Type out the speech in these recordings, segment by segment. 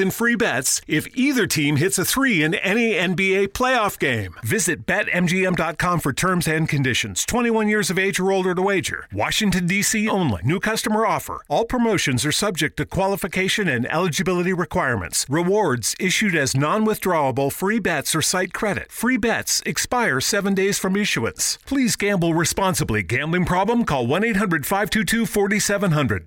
in free bets if either team hits a three in any NBA playoff game. Visit BetMGM.com for terms and conditions. 21 years of age or older to wager. Washington, D.C. only. New customer offer. All promotions are subject to qualification and eligibility requirements. Rewards issued as non-withdrawable free bets or site credit. Free bets expire 7 days from issuance. Please gamble responsibly. Gambling problem? Call 1-800-522-4700.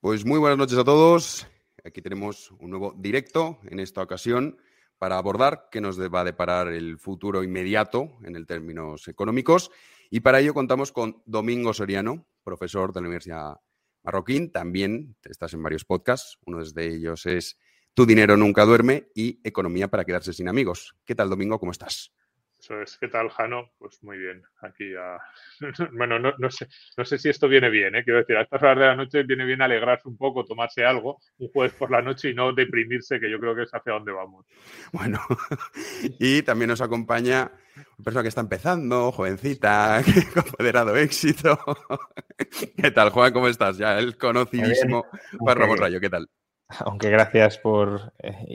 Pues muy buenas noches a todos. Aquí tenemos un nuevo directo, en esta ocasión, para abordar qué nos va a deparar el futuro inmediato en términos económicos. Y para ello contamos con Domingo Soriano, profesor de la Universidad Marroquín. También estás en varios podcasts. Uno de ellos es Tu dinero nunca duerme y Economía para quedarse sin amigos. ¿Qué tal, Domingo? ¿Cómo estás? Eso es. ¿Qué tal, Jano? Pues muy bien. Aquí ya... Bueno, no sé si esto viene bien, ¿eh? Quiero decir, a estas horas de la noche viene bien alegrarse un poco, tomarse algo un jueves por la noche y no deprimirse, que yo creo que es hacia dónde vamos. Bueno, y también nos acompaña una persona que está empezando, jovencita, con moderado éxito. ¿Qué tal, Juan? ¿Cómo estás? Ya el conocidísimo Juan Ramón Rayo. ¿Qué tal? Aunque gracias por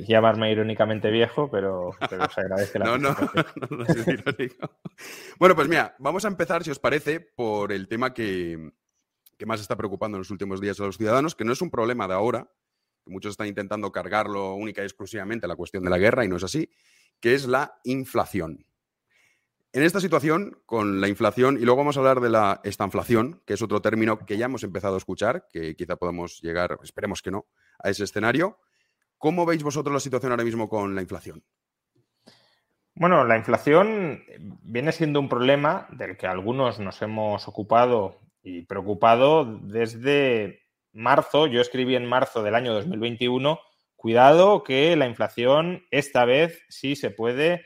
llamarme irónicamente viejo, pero os agradece la No es irónico. Bueno, pues mira, vamos a empezar, si os parece, por el tema que más está preocupando en los últimos días a los ciudadanos, que no es un problema de ahora, que muchos están intentando cargarlo única y exclusivamente a la cuestión de la guerra, y no es así, que es la inflación. En esta situación, con la inflación, y luego vamos a hablar de la estanflación, que es otro término que ya hemos empezado a escuchar, que quizá podamos llegar, esperemos que no, a ese escenario. ¿Cómo veis vosotros la situación ahora mismo con la inflación? Bueno, la inflación viene siendo un problema del que algunos nos hemos ocupado y preocupado desde marzo. Yo escribí en marzo del año 2021, cuidado que la inflación esta vez sí se puede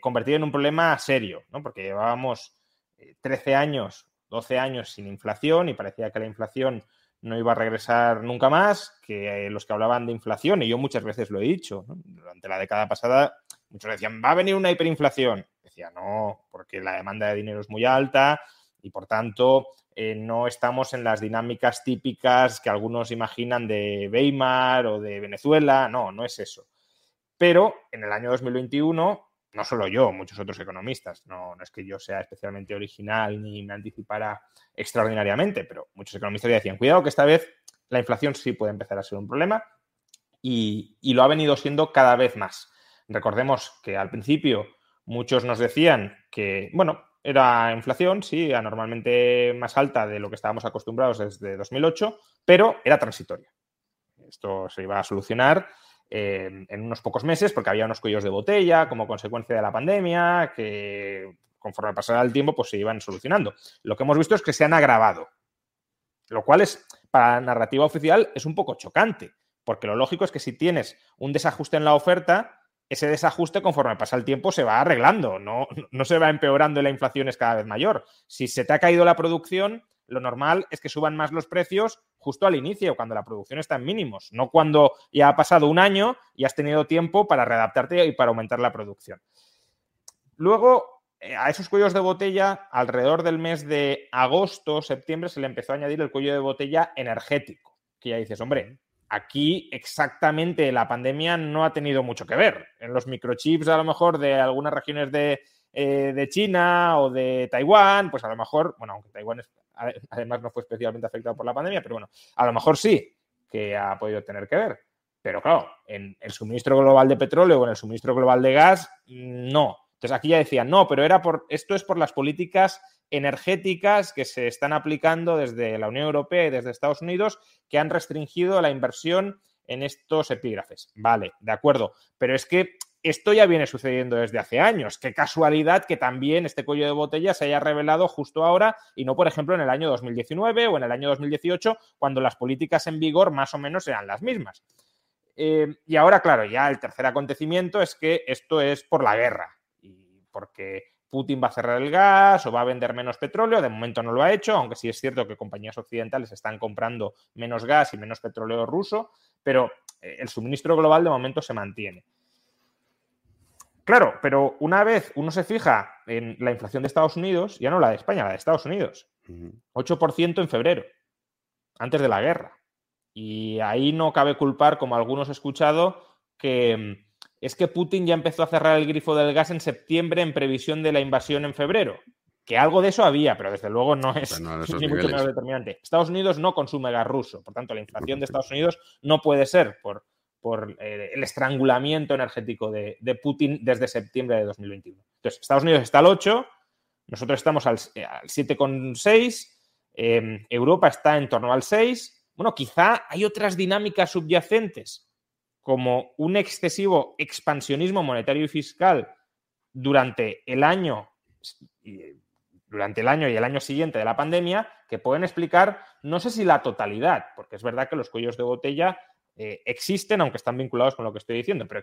convertido en un problema serio, ¿no? Porque llevábamos 13 años, 12 años sin inflación y parecía que la inflación no iba a regresar nunca más, que los que hablaban de inflación, y yo muchas veces lo he dicho, ¿no? Durante la década pasada muchos decían, va a venir una hiperinflación. Decía, no, porque la demanda de dinero es muy alta y por tanto no estamos en las dinámicas típicas que algunos imaginan de Weimar o de Venezuela, no es eso. Pero en el año 2021... No solo yo, muchos otros economistas. No es que yo sea especialmente original ni me anticipara extraordinariamente, pero muchos economistas ya decían, cuidado que esta vez la inflación sí puede empezar a ser un problema y lo ha venido siendo cada vez más. Recordemos que al principio muchos nos decían que, era inflación, sí, anormalmente más alta de lo que estábamos acostumbrados desde 2008, pero era transitoria. Esto se iba a solucionar en unos pocos meses, porque había unos cuellos de botella como consecuencia de la pandemia que conforme pasara el tiempo pues se iban solucionando. Lo que hemos visto es que se han agravado. Lo cual es, para narrativa oficial, es un poco chocante, porque lo lógico es que si tienes un desajuste en la oferta, ese desajuste conforme pasa el tiempo se va arreglando, no se va empeorando y la inflación es cada vez mayor. Si se te ha caído la producción, lo normal es que suban más los precios justo al inicio, cuando la producción está en mínimos, no cuando ya ha pasado un año y has tenido tiempo para readaptarte y para aumentar la producción. Luego, a esos cuellos de botella, alrededor del mes de agosto, septiembre, se le empezó a añadir el cuello de botella energético, que ya dices, hombre, aquí exactamente la pandemia no ha tenido mucho que ver. En los microchips, a lo mejor, de algunas regiones de China o de Taiwán, pues a lo mejor, bueno, aunque Taiwán además no fue especialmente afectado por la pandemia, pero bueno, a lo mejor sí que ha podido tener que ver. Pero claro, en el suministro global de petróleo o en el suministro global de gas, no. Entonces aquí ya decían, no, pero esto es por las políticas energéticas que se están aplicando desde la Unión Europea y desde Estados Unidos, que han restringido la inversión en estos epígrafes. Vale, de acuerdo, pero es que esto ya viene sucediendo desde hace años. Qué casualidad que también este cuello de botella se haya revelado justo ahora y no, por ejemplo, en el año 2019 o en el año 2018, cuando las políticas en vigor más o menos eran las mismas. Y ahora, claro, ya el tercer acontecimiento es que esto es por la guerra, y porque Putin va a cerrar el gas o va a vender menos petróleo. De momento no lo ha hecho, aunque sí es cierto que compañías occidentales están comprando menos gas y menos petróleo ruso, pero el suministro global de momento se mantiene. Claro, pero una vez uno se fija en la inflación de Estados Unidos, ya no la de España, la de Estados Unidos, 8% en febrero, antes de la guerra. Y ahí no cabe culpar, como algunos he escuchado, que es que Putin ya empezó a cerrar el grifo del gas en septiembre en previsión de la invasión en febrero. Que algo de eso había, pero desde luego no es ni mucho menos determinante. Estados Unidos no consume gas ruso, por tanto la inflación de Estados Unidos no puede ser por el estrangulamiento energético de Putin desde septiembre de 2021. Entonces, Estados Unidos está al 8, nosotros estamos al 7,6, Europa está en torno al 6. Bueno, quizá hay otras dinámicas subyacentes, como un excesivo expansionismo monetario y fiscal durante el año y el año siguiente de la pandemia, que pueden explicar, no sé si la totalidad, porque es verdad que los cuellos de botella existen, aunque están vinculados con lo que estoy diciendo, pero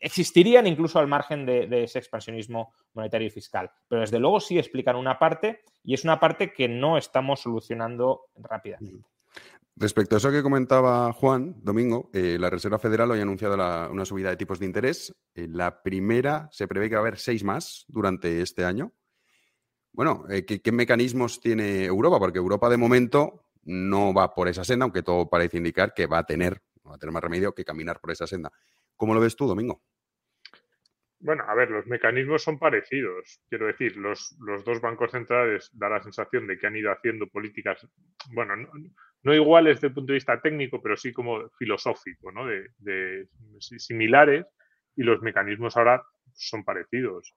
existirían incluso al margen de ese expansionismo monetario y fiscal. Pero desde luego sí explican una parte, y es una parte que no estamos solucionando rápidamente. Respecto a eso que comentaba Juan, Domingo, la Reserva Federal hoy ha anunciado una subida de tipos de interés. La primera se prevé que va a haber 6 más durante este año. Bueno, ¿qué mecanismos tiene Europa? Porque Europa de momento no va por esa senda, aunque todo parece indicar que va a tener más remedio que caminar por esa senda. ¿Cómo lo ves tú, Domingo? Bueno, a ver, los mecanismos son parecidos. Quiero decir, los dos bancos centrales da la sensación de que han ido haciendo políticas, bueno, no iguales desde el punto de vista técnico, pero sí como filosófico, ¿no? De similares, y los mecanismos ahora son parecidos.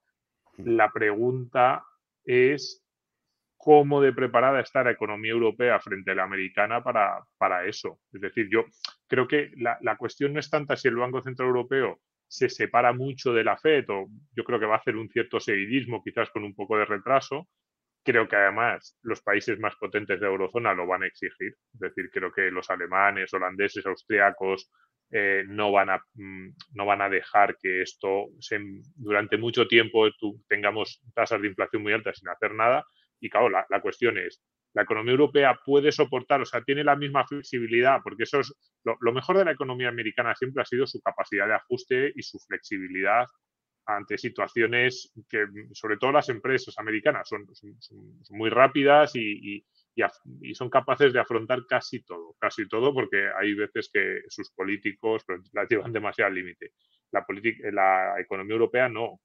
La pregunta es cómo de preparada está la economía europea frente a la americana para eso. Es decir, yo creo que la cuestión no es tanta si el Banco Central Europeo se separa mucho de la FED, o yo creo que va a hacer un cierto seguidismo, quizás con un poco de retraso. Creo que además los países más potentes de la eurozona lo van a exigir. Es decir, creo que los alemanes, holandeses, austriacos no van a dejar que esto durante mucho tiempo tengamos tasas de inflación muy altas sin hacer nada. Y claro, la cuestión es, ¿la economía europea puede soportar? O sea, ¿tiene la misma flexibilidad? Porque eso es lo mejor de la economía americana, siempre ha sido su capacidad de ajuste y su flexibilidad ante situaciones que, sobre todo las empresas americanas, son muy rápidas y son capaces de afrontar casi todo, porque hay veces que sus políticos la llevan demasiado al límite. La economía europea no.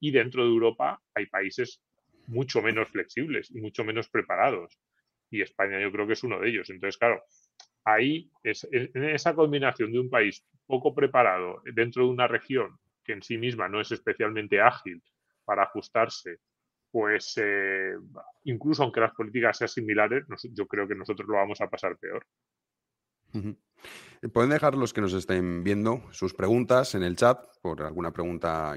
Y dentro de Europa hay países mucho menos flexibles y mucho menos preparados. Y España yo creo que es uno de ellos. Entonces, claro, ahí en esa combinación de un país poco preparado dentro de una región que en sí misma no es especialmente ágil para ajustarse, pues incluso aunque las políticas sean similares, yo creo que nosotros lo vamos a pasar peor. Uh-huh. Pueden dejar los que nos estén viendo sus preguntas en el chat, por alguna pregunta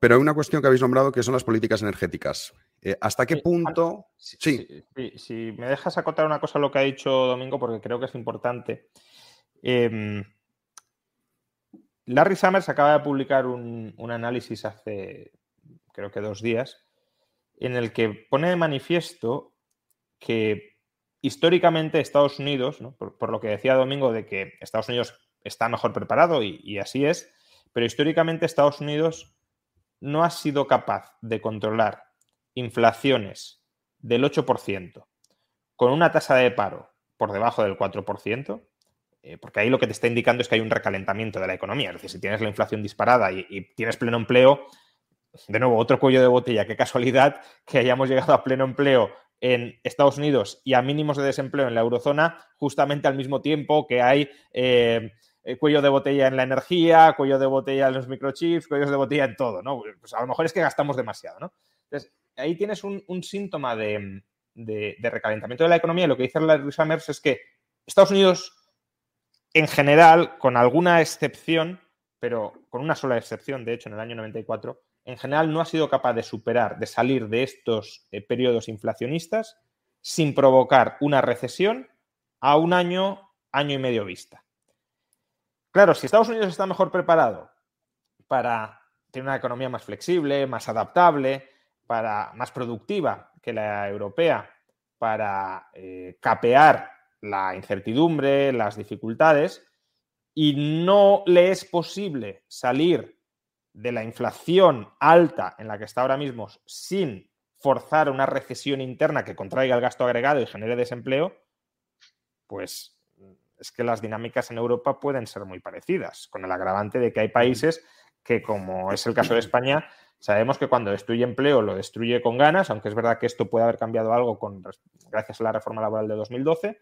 Pero hay una cuestión que habéis nombrado que son las políticas energéticas. ¿Hasta qué punto? Si me dejas acotar una cosa a lo que ha dicho Domingo, porque creo que es importante. Larry Summers acaba de publicar un análisis hace creo que 2 días en el que pone de manifiesto que históricamente Estados Unidos, ¿no? por lo que decía Domingo de que Estados Unidos está mejor preparado y así es, pero históricamente Estados Unidos no ha sido capaz de controlar inflaciones del 8% con una tasa de paro por debajo del 4%, porque ahí lo que te está indicando es que hay un recalentamiento de la economía. Es decir, si tienes la inflación disparada y tienes pleno empleo, de nuevo, otro cuello de botella. Qué casualidad que hayamos llegado a pleno empleo en Estados Unidos y a mínimos de desempleo en la eurozona justamente al mismo tiempo que hay... cuello de botella en la energía, cuello de botella en los microchips, cuellos de botella en todo, ¿no? Pues a lo mejor es que gastamos demasiado, ¿no? Entonces, ahí tienes un síntoma de recalentamiento de la economía. Y lo que dice Larry Summers es que Estados Unidos, en general, con alguna excepción, pero con una sola excepción, de hecho, en el año 94, en general no ha sido capaz de superar, de salir de estos periodos inflacionistas sin provocar una recesión a un año, año y medio vista. Claro, si Estados Unidos está mejor preparado para tener una economía más flexible, más adaptable, más productiva que la europea, para capear la incertidumbre, las dificultades, y no le es posible salir de la inflación alta en la que está ahora mismo sin forzar una recesión interna que contraiga el gasto agregado y genere desempleo, pues... es que las dinámicas en Europa pueden ser muy parecidas, con el agravante de que hay países que, como es el caso de España, sabemos que cuando destruye empleo lo destruye con ganas, aunque es verdad que esto puede haber cambiado algo gracias a la reforma laboral de 2012,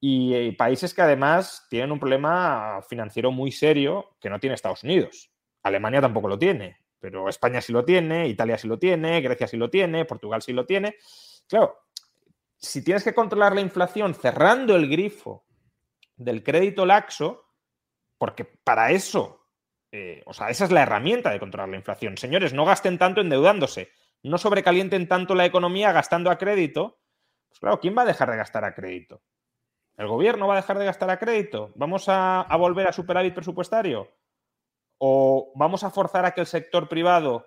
y países que además tienen un problema financiero muy serio que no tiene Estados Unidos. Alemania tampoco lo tiene, pero España sí lo tiene, Italia sí lo tiene, Grecia sí lo tiene, Portugal sí lo tiene. Claro, si tienes que controlar la inflación cerrando el grifo del crédito laxo, porque para eso O sea, esa es la herramienta de controlar la inflación. Señores, no gasten tanto endeudándose. No sobrecalienten tanto la economía gastando a crédito. Pues claro, ¿quién va a dejar de gastar a crédito? ¿El gobierno va a dejar de gastar a crédito? ¿Vamos a volver a superávit presupuestario? ¿O vamos a forzar a que el sector privado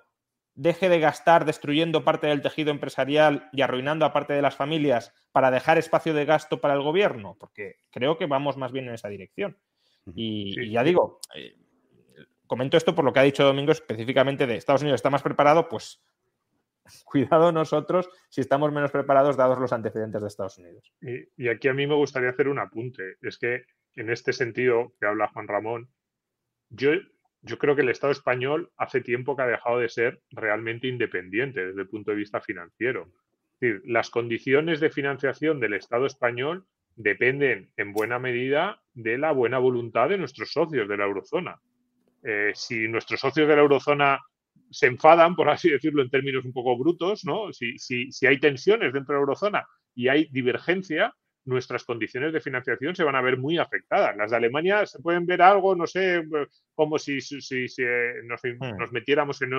deje de gastar destruyendo parte del tejido empresarial y arruinando a parte de las familias para dejar espacio de gasto para el gobierno? Porque creo que vamos más bien en esa dirección. Y ya digo, comento esto por lo que ha dicho Domingo específicamente de Estados Unidos está más preparado, pues cuidado nosotros si estamos menos preparados dados los antecedentes de Estados Unidos. Y aquí a mí me gustaría hacer un apunte. Es que en este sentido que habla Juan Ramón, yo creo que el Estado español hace tiempo que ha dejado de ser realmente independiente desde el punto de vista financiero. Es decir, las condiciones de financiación del Estado español dependen en buena medida de la buena voluntad de nuestros socios de la eurozona. Si nuestros socios de la eurozona se enfadan, por así decirlo, en términos un poco brutos, ¿no? Si hay tensiones dentro de la eurozona y hay divergencia, nuestras condiciones de financiación se van a ver muy afectadas. Las de Alemania se pueden ver algo, no sé, como si nos metiéramos en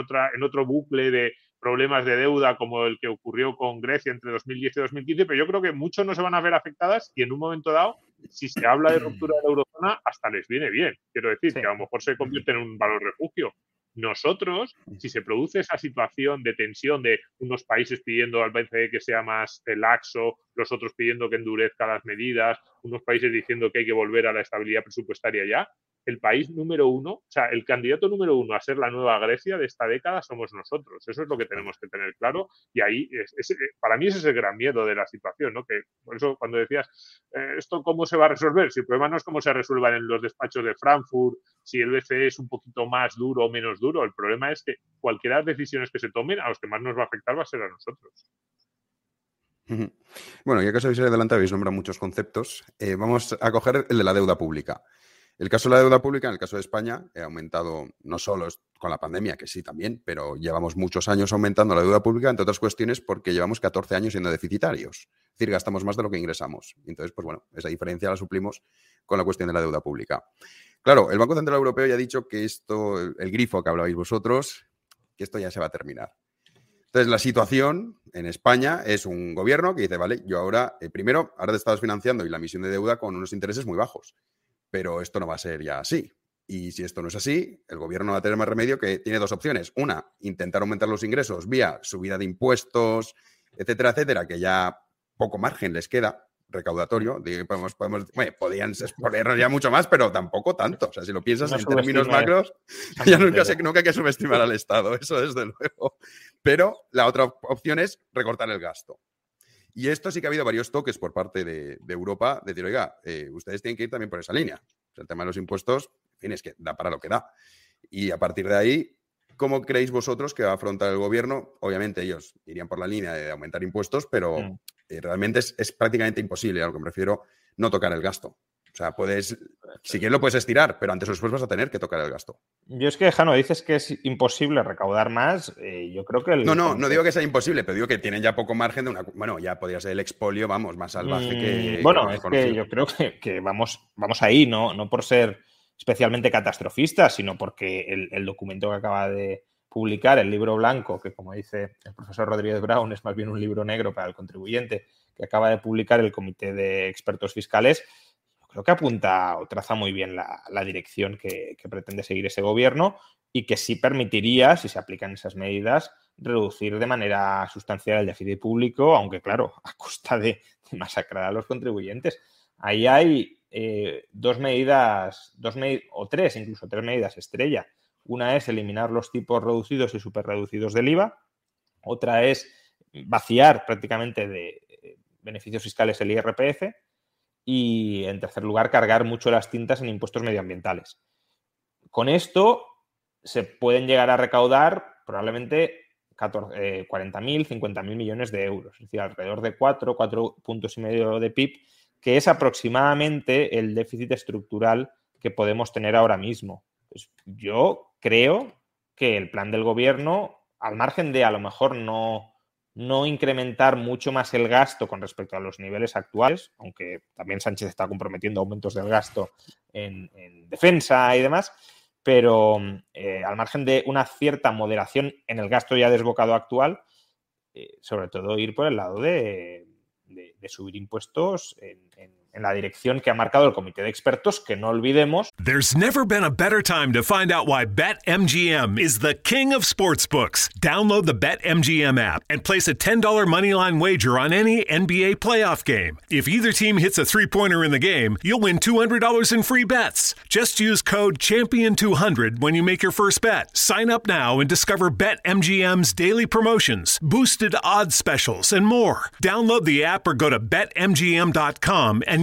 otro bucle de problemas de deuda como el que ocurrió con Grecia entre 2010 y 2015, pero yo creo que muchos no se van a ver afectadas y en un momento dado, si se habla de ruptura de la eurozona, hasta les viene bien. Quiero decir, que a lo mejor se convierte en un valor refugio. Nosotros, si se produce esa situación de tensión de unos países pidiendo al BCE que sea más laxo, los otros pidiendo que endurezca las medidas, unos países diciendo que hay que volver a la estabilidad presupuestaria ya, el país número uno, o sea, el candidato número uno a ser la nueva Grecia de esta década somos nosotros. Eso es lo que tenemos que tener claro y ahí, para mí ese es el gran miedo de la situación, ¿no? Que por eso cuando decías, ¿esto cómo se va a resolver? Si el problema no es cómo se resuelvan en los despachos de Frankfurt, si el BCE es un poquito más duro o menos duro, el problema es que cualquiera de las decisiones que se tomen, a los que más nos va a afectar va a ser a nosotros. Bueno, ya que os habéis adelantado, habéis nombrado muchos conceptos, vamos a coger el de la deuda pública. El caso de la deuda pública, en el caso de España, ha aumentado no solo con la pandemia, que sí también, pero llevamos muchos años aumentando la deuda pública, entre otras cuestiones porque llevamos 14 años siendo deficitarios. Es decir, gastamos más de lo que ingresamos. Entonces, pues bueno, esa diferencia la suplimos con la cuestión de la deuda pública. Claro, el Banco Central Europeo ya ha dicho que esto, el grifo que hablabais vosotros, que esto ya se va a terminar. Entonces, la situación en España es un gobierno que dice, vale, yo ahora, primero, ahora te estás financiando y la emisión de deuda con unos intereses muy bajos. Pero esto no va a ser ya así. Y si esto no es así, el gobierno va a tener más remedio que tiene dos opciones. Una, intentar aumentar los ingresos vía subida de impuestos, etcétera, etcétera, que ya poco margen les queda recaudatorio. Podrían exponernos ya mucho más, pero tampoco tanto. O sea, si lo piensas no en términos macros, ya nunca hay que subestimar al Estado, eso desde luego. Pero la otra opción es recortar el gasto. Y esto sí que ha habido varios toques por parte de Europa, de decir, oiga, ustedes tienen que ir también por esa línea. O sea, el tema de los impuestos, en fin, es que da para lo que da. Y a partir de ahí, ¿cómo creéis vosotros que va a afrontar el gobierno? Obviamente ellos irían por la línea de aumentar impuestos, pero realmente es prácticamente imposible, a lo que me refiero, no tocar el gasto. O sea, si quieres lo puedes estirar, pero antes o después vas a tener que tocar el gasto. Yo es que, Jano, dices que es imposible recaudar más. Yo creo que... No digo que sea imposible, pero digo que tienen ya poco margen de una... Bueno, ya podría ser el expolio, vamos, más salvaje que... Bueno, es que yo creo que vamos ahí, no por ser especialmente catastrofistas, sino porque el documento que acaba de publicar, el libro blanco, que como dice el profesor Rodríguez Brown, es más bien un libro negro para el contribuyente, que acaba de publicar el Comité de Expertos Fiscales, creo que apunta o traza muy bien la dirección que pretende seguir ese gobierno y que sí permitiría, si se aplican esas medidas, reducir de manera sustancial el déficit público, aunque, claro, a costa de masacrar a los contribuyentes. Ahí hay tres medidas estrella. Una es eliminar los tipos reducidos y superreducidos del IVA. Otra es vaciar prácticamente de beneficios fiscales el IRPF. Y, en tercer lugar, cargar mucho las tintas en impuestos medioambientales. Con esto se pueden llegar a recaudar probablemente 40.000, 50.000 millones de euros. Es decir, alrededor de 4 puntos y medio de PIB, que es aproximadamente el déficit estructural que podemos tener ahora mismo. Pues yo creo que el plan del gobierno, al margen de a lo mejor no incrementar mucho más el gasto con respecto a los niveles actuales, aunque también Sánchez está comprometiendo aumentos del gasto en defensa y demás, pero al margen de una cierta moderación en el gasto ya desbocado actual, sobre todo ir por el lado de subir impuestos en la dirección que ha marcado el comité de expertos, que no olvidemos. There's never been a better time to find out why BetMGM is the king of sportsbooks. Download the BetMGM app and place a $10 moneyline wager on any NBA playoff game. If either team hits a three-pointer in the game, you'll win $200 in free bets. Just use code CHAMPION200 when you make your first bet. Sign up now and discover BetMGM's daily promotions, boosted odds specials, and more. Download the app or go to BetMGM.com and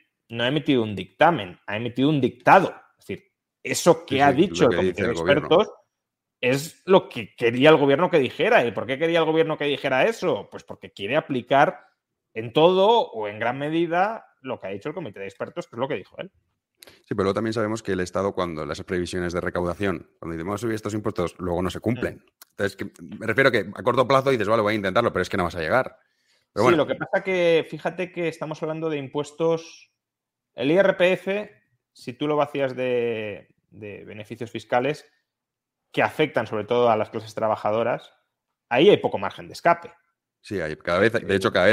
no ha emitido un dictamen, ha emitido un dictado. Es decir, eso que sí, ha dicho que el comité de expertos es lo que quería el gobierno que dijera. ¿Y por qué quería el gobierno que dijera eso? Pues porque quiere aplicar en todo o en gran medida lo que ha dicho el comité de expertos, que es lo que dijo él. Sí, pero luego también sabemos que el Estado, cuando las previsiones de recaudación, cuando decimos subir estos impuestos, luego no se cumplen. Entonces, me refiero que a corto plazo dices, vale, voy a intentarlo, pero es que no vas a llegar. Pero bueno. Sí, lo que pasa que, fíjate que estamos hablando de impuestos. El IRPF, si tú lo vacías de beneficios fiscales que afectan sobre todo a las clases trabajadoras, ahí hay poco margen de escape. Sí, cada vez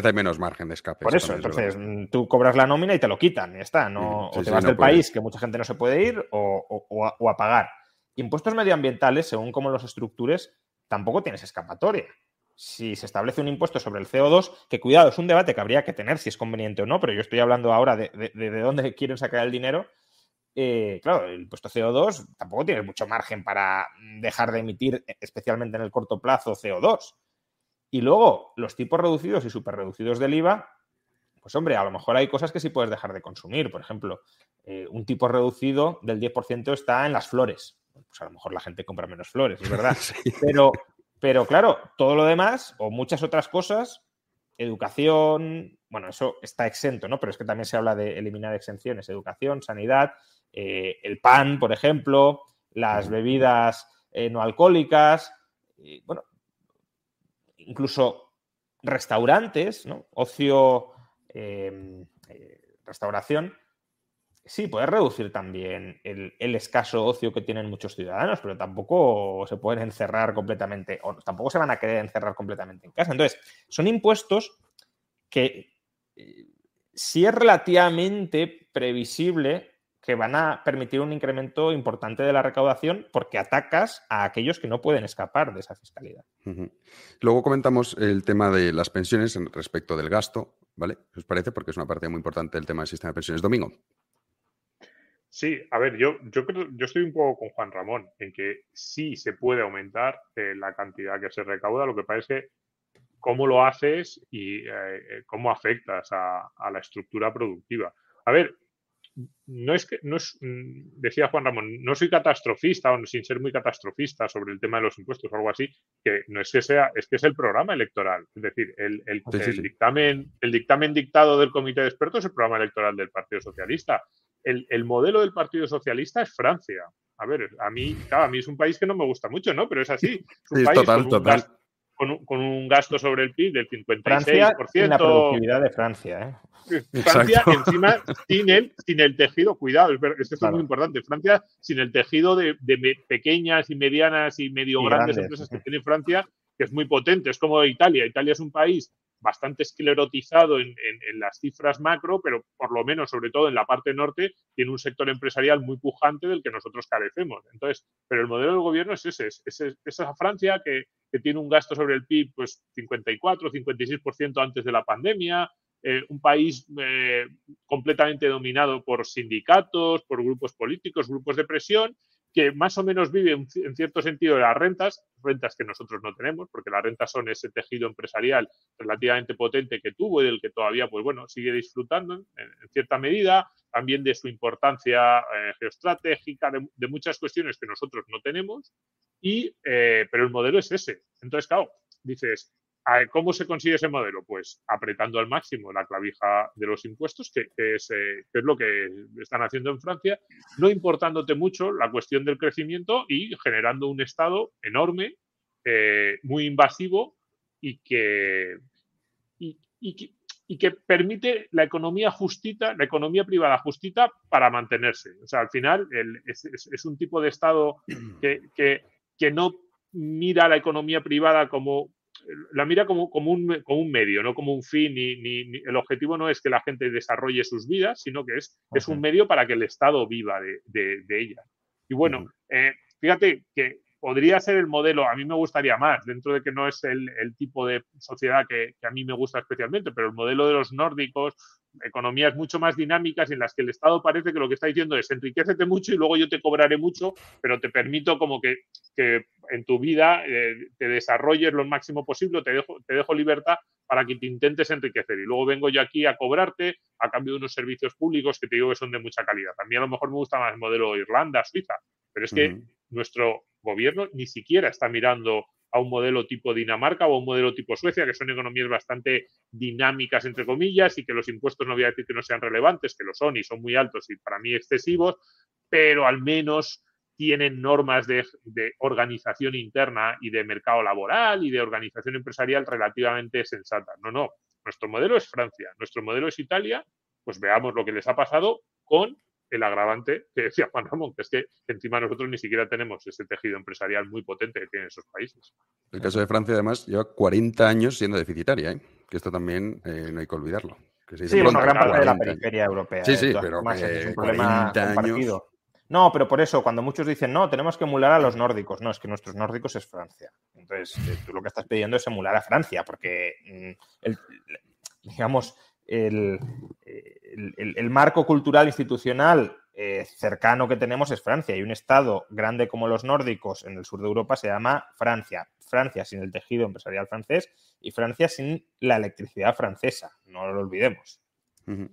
hay menos margen de escape. Por eso, entonces, tú cobras la nómina y te lo quitan, ya está. ¿No? Sí, o te vas del país, que mucha gente no se puede ir, o a pagar. Impuestos medioambientales, según cómo los estructures, tampoco tienes escapatoria. Si se establece un impuesto sobre el CO2, que cuidado, es un debate que habría que tener si es conveniente o no, pero yo estoy hablando ahora de dónde quieren sacar el dinero. Claro, el impuesto CO2 tampoco tiene mucho margen para dejar de emitir, especialmente en el corto plazo, CO2. Y luego, los tipos reducidos y superreducidos del IVA, pues hombre, a lo mejor hay cosas que sí puedes dejar de consumir. Por ejemplo, un tipo reducido del 10% está en las flores. Pues a lo mejor la gente compra menos flores, es verdad. Sí. Pero claro, todo lo demás o muchas otras cosas, educación, bueno, eso está exento, ¿no? Pero es que también se habla de eliminar exenciones, educación, sanidad, el pan, por ejemplo, las bebidas no alcohólicas, bueno, incluso restaurantes, ¿no? Ocio, restauración. Sí, puede reducir también el escaso ocio que tienen muchos ciudadanos, pero tampoco se pueden encerrar completamente, o tampoco se van a querer encerrar completamente en casa. Entonces, son impuestos que sí es relativamente previsible que van a permitir un incremento importante de la recaudación porque atacas a aquellos que no pueden escapar de esa fiscalidad. Uh-huh. Luego comentamos el tema de las pensiones respecto del gasto, ¿vale? ¿Os parece? Porque es una parte muy importante del tema del sistema de pensiones. Domingo. Sí, a ver, yo estoy un poco con Juan Ramón en que sí se puede aumentar la cantidad que se recauda, lo que parece cómo lo haces y cómo afectas a la estructura productiva. A ver, decía Juan Ramón, no soy catastrofista o sin ser muy catastrofista sobre el tema de los impuestos o algo así, que no es que sea, es que es el programa electoral, es decir, el dictamen dictado del Comité de Expertos es el programa electoral del Partido Socialista. El modelo del Partido Socialista es Francia. A ver, a mí es un país que no me gusta mucho, ¿no? Pero es así. Es un país total. Con un gasto sobre el PIB del 56%. Francia en la productividad de Francia, ¿eh? Francia, exacto. Encima, sin el tejido, cuidado, esto es muy importante. Francia, sin el tejido de pequeñas y medianas y medio grandes empresas que tiene Francia, que es muy potente. Es como Italia. Italia es un país bastante esclerotizado en las cifras macro, pero por lo menos, sobre todo en la parte norte, tiene un sector empresarial muy pujante del que nosotros carecemos. Entonces, pero el modelo del gobierno es ese, esa Francia que tiene un gasto sobre el PIB pues 54, 56% antes de la pandemia, un país completamente dominado por sindicatos, por grupos políticos, grupos de presión, que más o menos vive en cierto sentido de las rentas que nosotros no tenemos, porque las rentas son ese tejido empresarial relativamente potente que tuvo y del que todavía, pues bueno, sigue disfrutando en cierta medida, también de su importancia geoestratégica, de muchas cuestiones que nosotros no tenemos, pero el modelo es ese. Entonces, claro, dices, ¿cómo se consigue ese modelo? Pues apretando al máximo la clavija de los impuestos, que es lo que están haciendo en Francia, no importándote mucho la cuestión del crecimiento y generando un Estado enorme, muy invasivo y que permite la economía privada justita para mantenerse. O sea, al final es un tipo de Estado que no mira la economía privada como un medio, no como un fin, ni el objetivo no es que la gente desarrolle sus vidas, sino que es un medio para que el Estado viva de ella. Y bueno, fíjate que podría ser el modelo, a mí me gustaría más, dentro de que no es el tipo de sociedad que a mí me gusta especialmente, pero el modelo de los nórdicos, economías mucho más dinámicas en las que el Estado parece que lo que está diciendo es enriquécete mucho y luego yo te cobraré mucho, pero te permito como que en tu vida te desarrolles lo máximo posible, te dejo libertad para que te intentes enriquecer y luego vengo yo aquí a cobrarte a cambio de unos servicios públicos que te digo que son de mucha calidad. A mí a lo mejor me gusta más el modelo Irlanda, Suiza, pero es que nuestro gobierno ni siquiera está mirando a un modelo tipo Dinamarca o a un modelo tipo Suecia, que son economías bastante dinámicas, entre comillas, y que los impuestos no voy a decir que no sean relevantes, que lo son y son muy altos y para mí excesivos, pero al menos tienen normas de organización interna y de mercado laboral y de organización empresarial relativamente sensatas. No, nuestro modelo es Francia, nuestro modelo es Italia, pues veamos lo que les ha pasado con el agravante que decía Juan Ramón, que es que encima nosotros ni siquiera tenemos ese tejido empresarial muy potente que tienen esos países. El caso de Francia, además, lleva 40 años siendo deficitaria, ¿eh? Que esto también no hay que olvidarlo. Que se dice sí, una gran parte de la periferia europea. Sí, sí, pero es un problema compartido. No, pero por eso, cuando muchos dicen, no, tenemos que emular a los nórdicos. No, es que nuestros nórdicos es Francia. Entonces, tú lo que estás pidiendo es emular a Francia, porque, el marco cultural institucional cercano que tenemos es Francia y un Estado grande como los nórdicos en el sur de Europa se llama Francia. Francia sin el tejido empresarial francés y Francia sin la electricidad francesa, no lo olvidemos. Bien,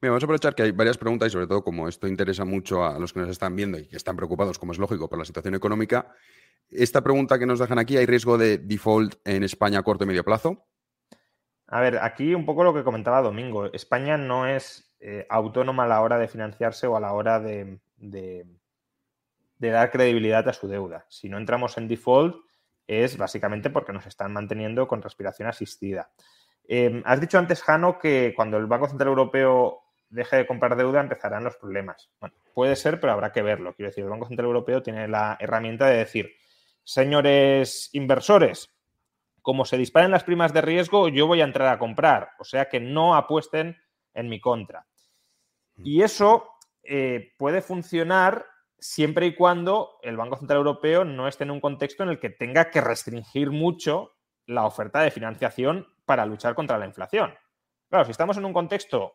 vamos a aprovechar que hay varias preguntas y sobre todo como esto interesa mucho a los que nos están viendo y que están preocupados, como es lógico, por la situación económica. Esta pregunta que nos dejan aquí, ¿hay riesgo de default en España a corto y medio plazo? A ver, aquí un poco lo que comentaba Domingo. España no es autónoma a la hora de financiarse o a la hora de dar credibilidad a su deuda. Si no entramos en default es básicamente porque nos están manteniendo con respiración asistida. Has dicho antes, Jano, que cuando el Banco Central Europeo deje de comprar deuda, empezarán los problemas. Bueno, puede ser, pero habrá que verlo. Quiero decir, el Banco Central Europeo tiene la herramienta de decir, señores inversores, como se disparen las primas de riesgo, yo voy a entrar a comprar. O sea que no apuesten en mi contra. Y eso puede funcionar siempre y cuando el Banco Central Europeo no esté en un contexto en el que tenga que restringir mucho la oferta de financiación para luchar contra la inflación. Claro, si estamos en un contexto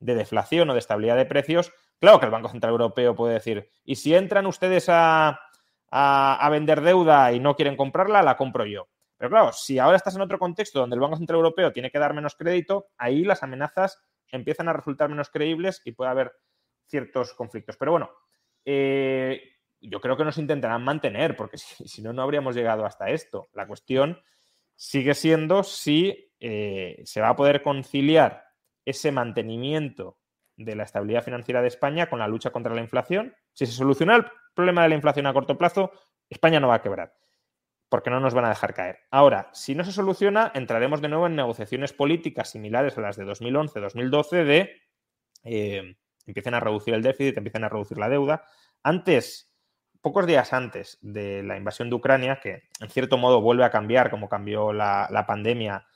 de deflación o de estabilidad de precios, claro que el Banco Central Europeo puede decir, y si entran ustedes a vender deuda y no quieren comprarla, la compro yo. Pero claro, si ahora estás en otro contexto donde el Banco Central Europeo tiene que dar menos crédito, ahí las amenazas empiezan a resultar menos creíbles y puede haber ciertos conflictos. Pero bueno, yo creo que nos intentarán mantener, porque si no, no habríamos llegado hasta esto. La cuestión sigue siendo si se va a poder conciliar ese mantenimiento de la estabilidad financiera de España con la lucha contra la inflación. Si se soluciona el problema de la inflación a corto plazo, España no va a quebrar, porque no nos van a dejar caer. Ahora, si no se soluciona, entraremos de nuevo en negociaciones políticas similares a las de 2011, 2012, de empiecen a reducir el déficit, empiecen a reducir la deuda. Antes, pocos días antes de la invasión de Ucrania, que en cierto modo vuelve a cambiar como cambió la pandemia,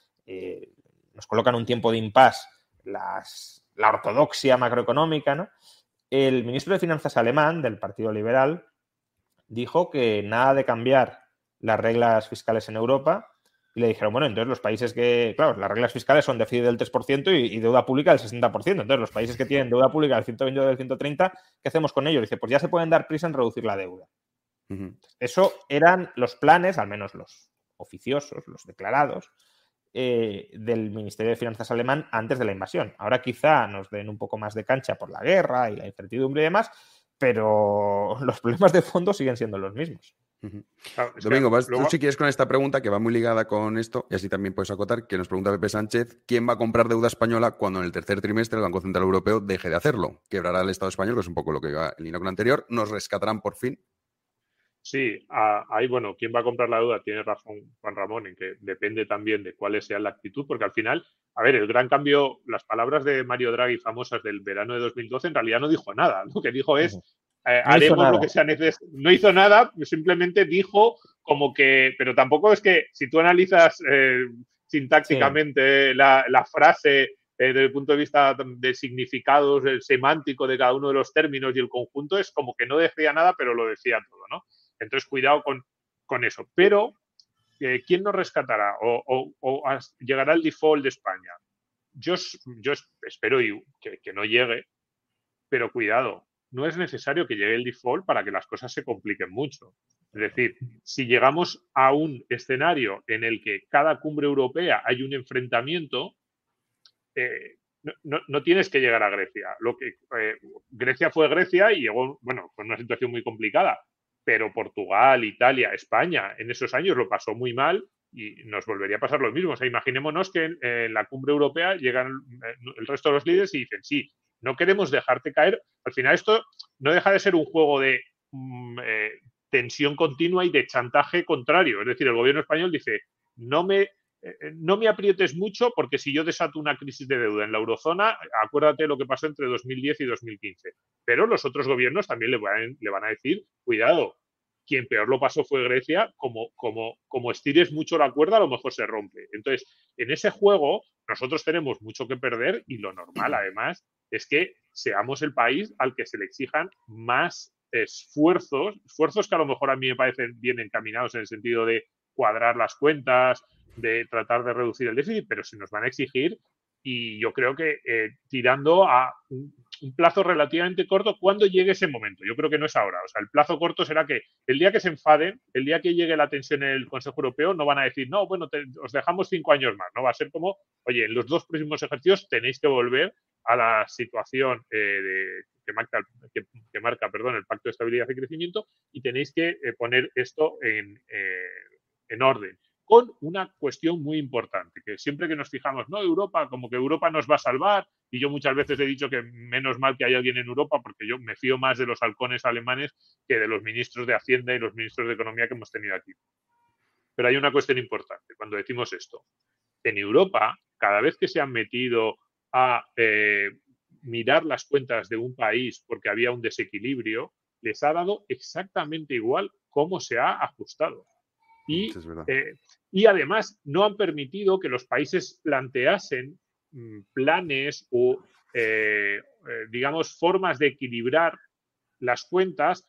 nos colocan un tiempo de impasse la ortodoxia macroeconómica, ¿no? El ministro de Finanzas alemán del Partido Liberal dijo que nada de cambiar las reglas fiscales en Europa y le dijeron, bueno, entonces los países que... Claro, las reglas fiscales son déficit del 3% y deuda pública del 60%. Entonces los países que tienen deuda pública del 120 o del 130, ¿qué hacemos con ellos? Dice, pues ya se pueden dar prisa en reducir la deuda. Uh-huh. Eso eran los planes, al menos los oficiosos, los declarados, del Ministerio de Finanzas alemán antes de la invasión. Ahora quizá nos den un poco más de cancha por la guerra y la incertidumbre y demás, pero los problemas de fondo siguen siendo los mismos. Uh-huh. Claro, Domingo, tú si quieres con esta pregunta que va muy ligada con esto, y así también puedes acotar, que nos pregunta Pepe Sánchez, ¿quién va a comprar deuda española cuando en el tercer trimestre el Banco Central Europeo deje de hacerlo? ¿Quebrará el Estado español? Que es un poco lo que iba el hilo anterior. ¿Nos rescatarán por fin? Sí, ahí, bueno, ¿quién va a comprar la deuda? Tiene razón Juan Ramón en que depende también de cuál sea la actitud, porque al final, a ver, el gran cambio, las palabras de Mario Draghi famosas del verano de 2012, en realidad no dijo nada. Lo que dijo es, no haremos lo que sea necesario. No hizo nada, simplemente dijo como que, pero tampoco es que, si tú analizas sintácticamente la frase desde el punto de vista de significados, el semántico de cada uno de los términos y el conjunto, es como que no decía nada, pero lo decía todo, ¿no? Entonces, cuidado con eso. Pero, ¿quién nos rescatará? ¿O llegará el default de España? Yo espero que no llegue, pero cuidado, no es necesario que llegue el default para que las cosas se compliquen mucho. Es decir, si llegamos a un escenario en el que cada cumbre europea hay un enfrentamiento, no tienes que llegar a Grecia. Grecia fue Grecia y llegó, bueno, con una situación muy complicada. Pero Portugal, Italia, España, en esos años lo pasó muy mal y nos volvería a pasar lo mismo. O sea, imaginémonos que en la cumbre europea llegan el resto de los líderes y dicen, sí, no queremos dejarte caer. Al final esto no deja de ser un juego de tensión continua y de chantaje contrario. Es decir, el gobierno español dice, no me aprietes mucho porque si yo desato una crisis de deuda en la eurozona, acuérdate lo que pasó entre 2010 y 2015. Pero los otros gobiernos también le van a decir, cuidado, quien peor lo pasó fue Grecia, como estires mucho la cuerda, a lo mejor se rompe. Entonces, en ese juego nosotros tenemos mucho que perder y lo normal, además, es que seamos el país al que se le exijan más esfuerzos que a lo mejor a mí me parecen bien encaminados en el sentido de cuadrar las cuentas, de tratar de reducir el déficit, pero se nos van a exigir y yo creo que tirando a un plazo relativamente corto cuando llegue ese momento. Yo creo que no es ahora. O sea, el plazo corto será que el día que se enfaden, el día que llegue la tensión en el Consejo Europeo, no van a decir, no, bueno, os dejamos 5 años más. No va a ser como, oye, en los 2 próximos ejercicios tenéis que volver a la situación que marca el Pacto de Estabilidad y Crecimiento y tenéis que poner esto en orden. Con una cuestión muy importante, que siempre que nos fijamos, no, Europa, como que Europa nos va a salvar, y yo muchas veces he dicho que menos mal que hay alguien en Europa, porque yo me fío más de los halcones alemanes que de los ministros de Hacienda y los ministros de Economía que hemos tenido aquí. Pero hay una cuestión importante cuando decimos esto. En Europa, cada vez que se han metido a mirar las cuentas de un país porque había un desequilibrio, les ha dado exactamente igual cómo se ha ajustado. Y además no han permitido que los países planteasen planes o, digamos, formas de equilibrar las cuentas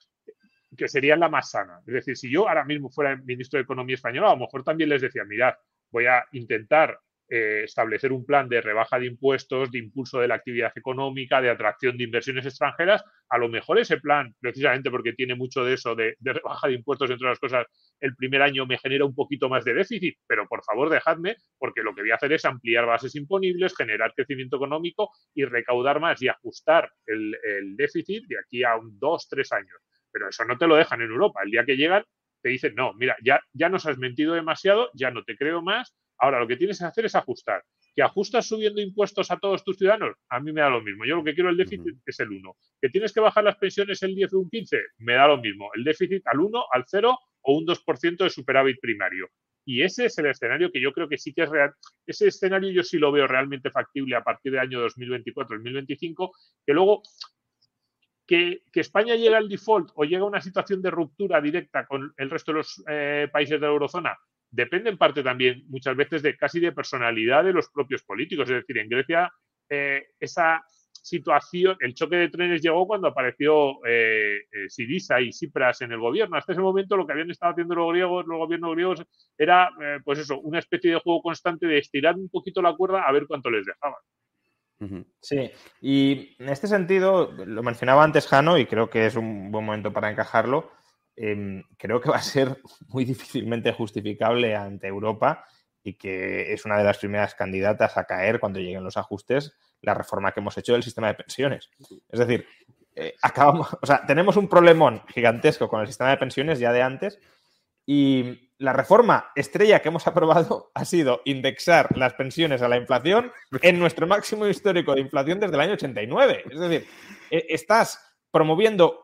que serían la más sana. Es decir, si yo ahora mismo fuera ministro de Economía española, a lo mejor también les decía, mirad, voy a intentar establecer un plan de rebaja de impuestos, de impulso de la actividad económica, de atracción de inversiones extranjeras. A lo mejor ese plan, precisamente porque tiene mucho de eso, de rebaja de impuestos, entre otras cosas, el primer año me genera un poquito más de déficit, pero por favor dejadme, porque lo que voy a hacer es ampliar bases imponibles, generar crecimiento económico y recaudar más y ajustar el déficit de aquí a 2-3 años. Pero eso no te lo dejan en Europa. El día que llegan te dicen, no, mira, ya nos has mentido demasiado, ya no te creo más, ahora lo que tienes que hacer es ajustar. ¿Que ajustas subiendo impuestos a todos tus ciudadanos? A mí me da lo mismo. Yo lo que quiero el déficit es el 1. ¿Que tienes que bajar las pensiones el 10 o un 15? Me da lo mismo. El déficit al 1, al 0 o un 2% de superávit primario. Y ese es el escenario que yo creo que sí que es real. Ese escenario yo sí lo veo realmente factible a partir del año 2024-2025, que luego que España llegue al default o llegue a una situación de ruptura directa con el resto de los países de la eurozona. Depende en parte también muchas veces de casi de personalidad de los propios políticos. Es decir, en Grecia esa situación, el choque de trenes llegó cuando apareció Syriza y Tsipras en el gobierno. Hasta ese momento lo que habían estado haciendo los gobiernos griegos era pues eso, una especie de juego constante de estirar un poquito la cuerda a ver cuánto les dejaban. Sí, y en este sentido, lo mencionaba antes Jano y creo que es un buen momento para encajarlo. Creo que va a ser muy difícilmente justificable ante Europa y que es una de las primeras candidatas a caer cuando lleguen los ajustes la reforma que hemos hecho del sistema de pensiones. Es decir, tenemos un problemón gigantesco con el sistema de pensiones ya de antes y la reforma estrella que hemos aprobado ha sido indexar las pensiones a la inflación en nuestro máximo histórico de inflación desde el año 89. Es decir, estás promoviendo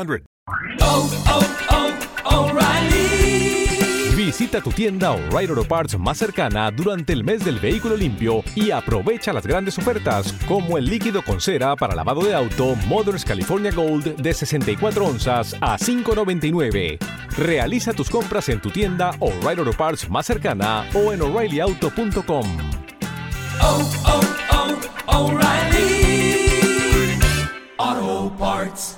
Oh, oh, oh, O'Reilly. Visita tu tienda O'Reilly Auto Parts más cercana durante el mes del vehículo limpio y aprovecha las grandes ofertas como el líquido con cera para lavado de auto Mothers California Gold de 64 onzas a $5.99. Realiza tus compras en tu tienda O'Reilly Auto Parts más cercana o en O'ReillyAuto.com. Oh, oh, oh, O'Reilly Auto Parts.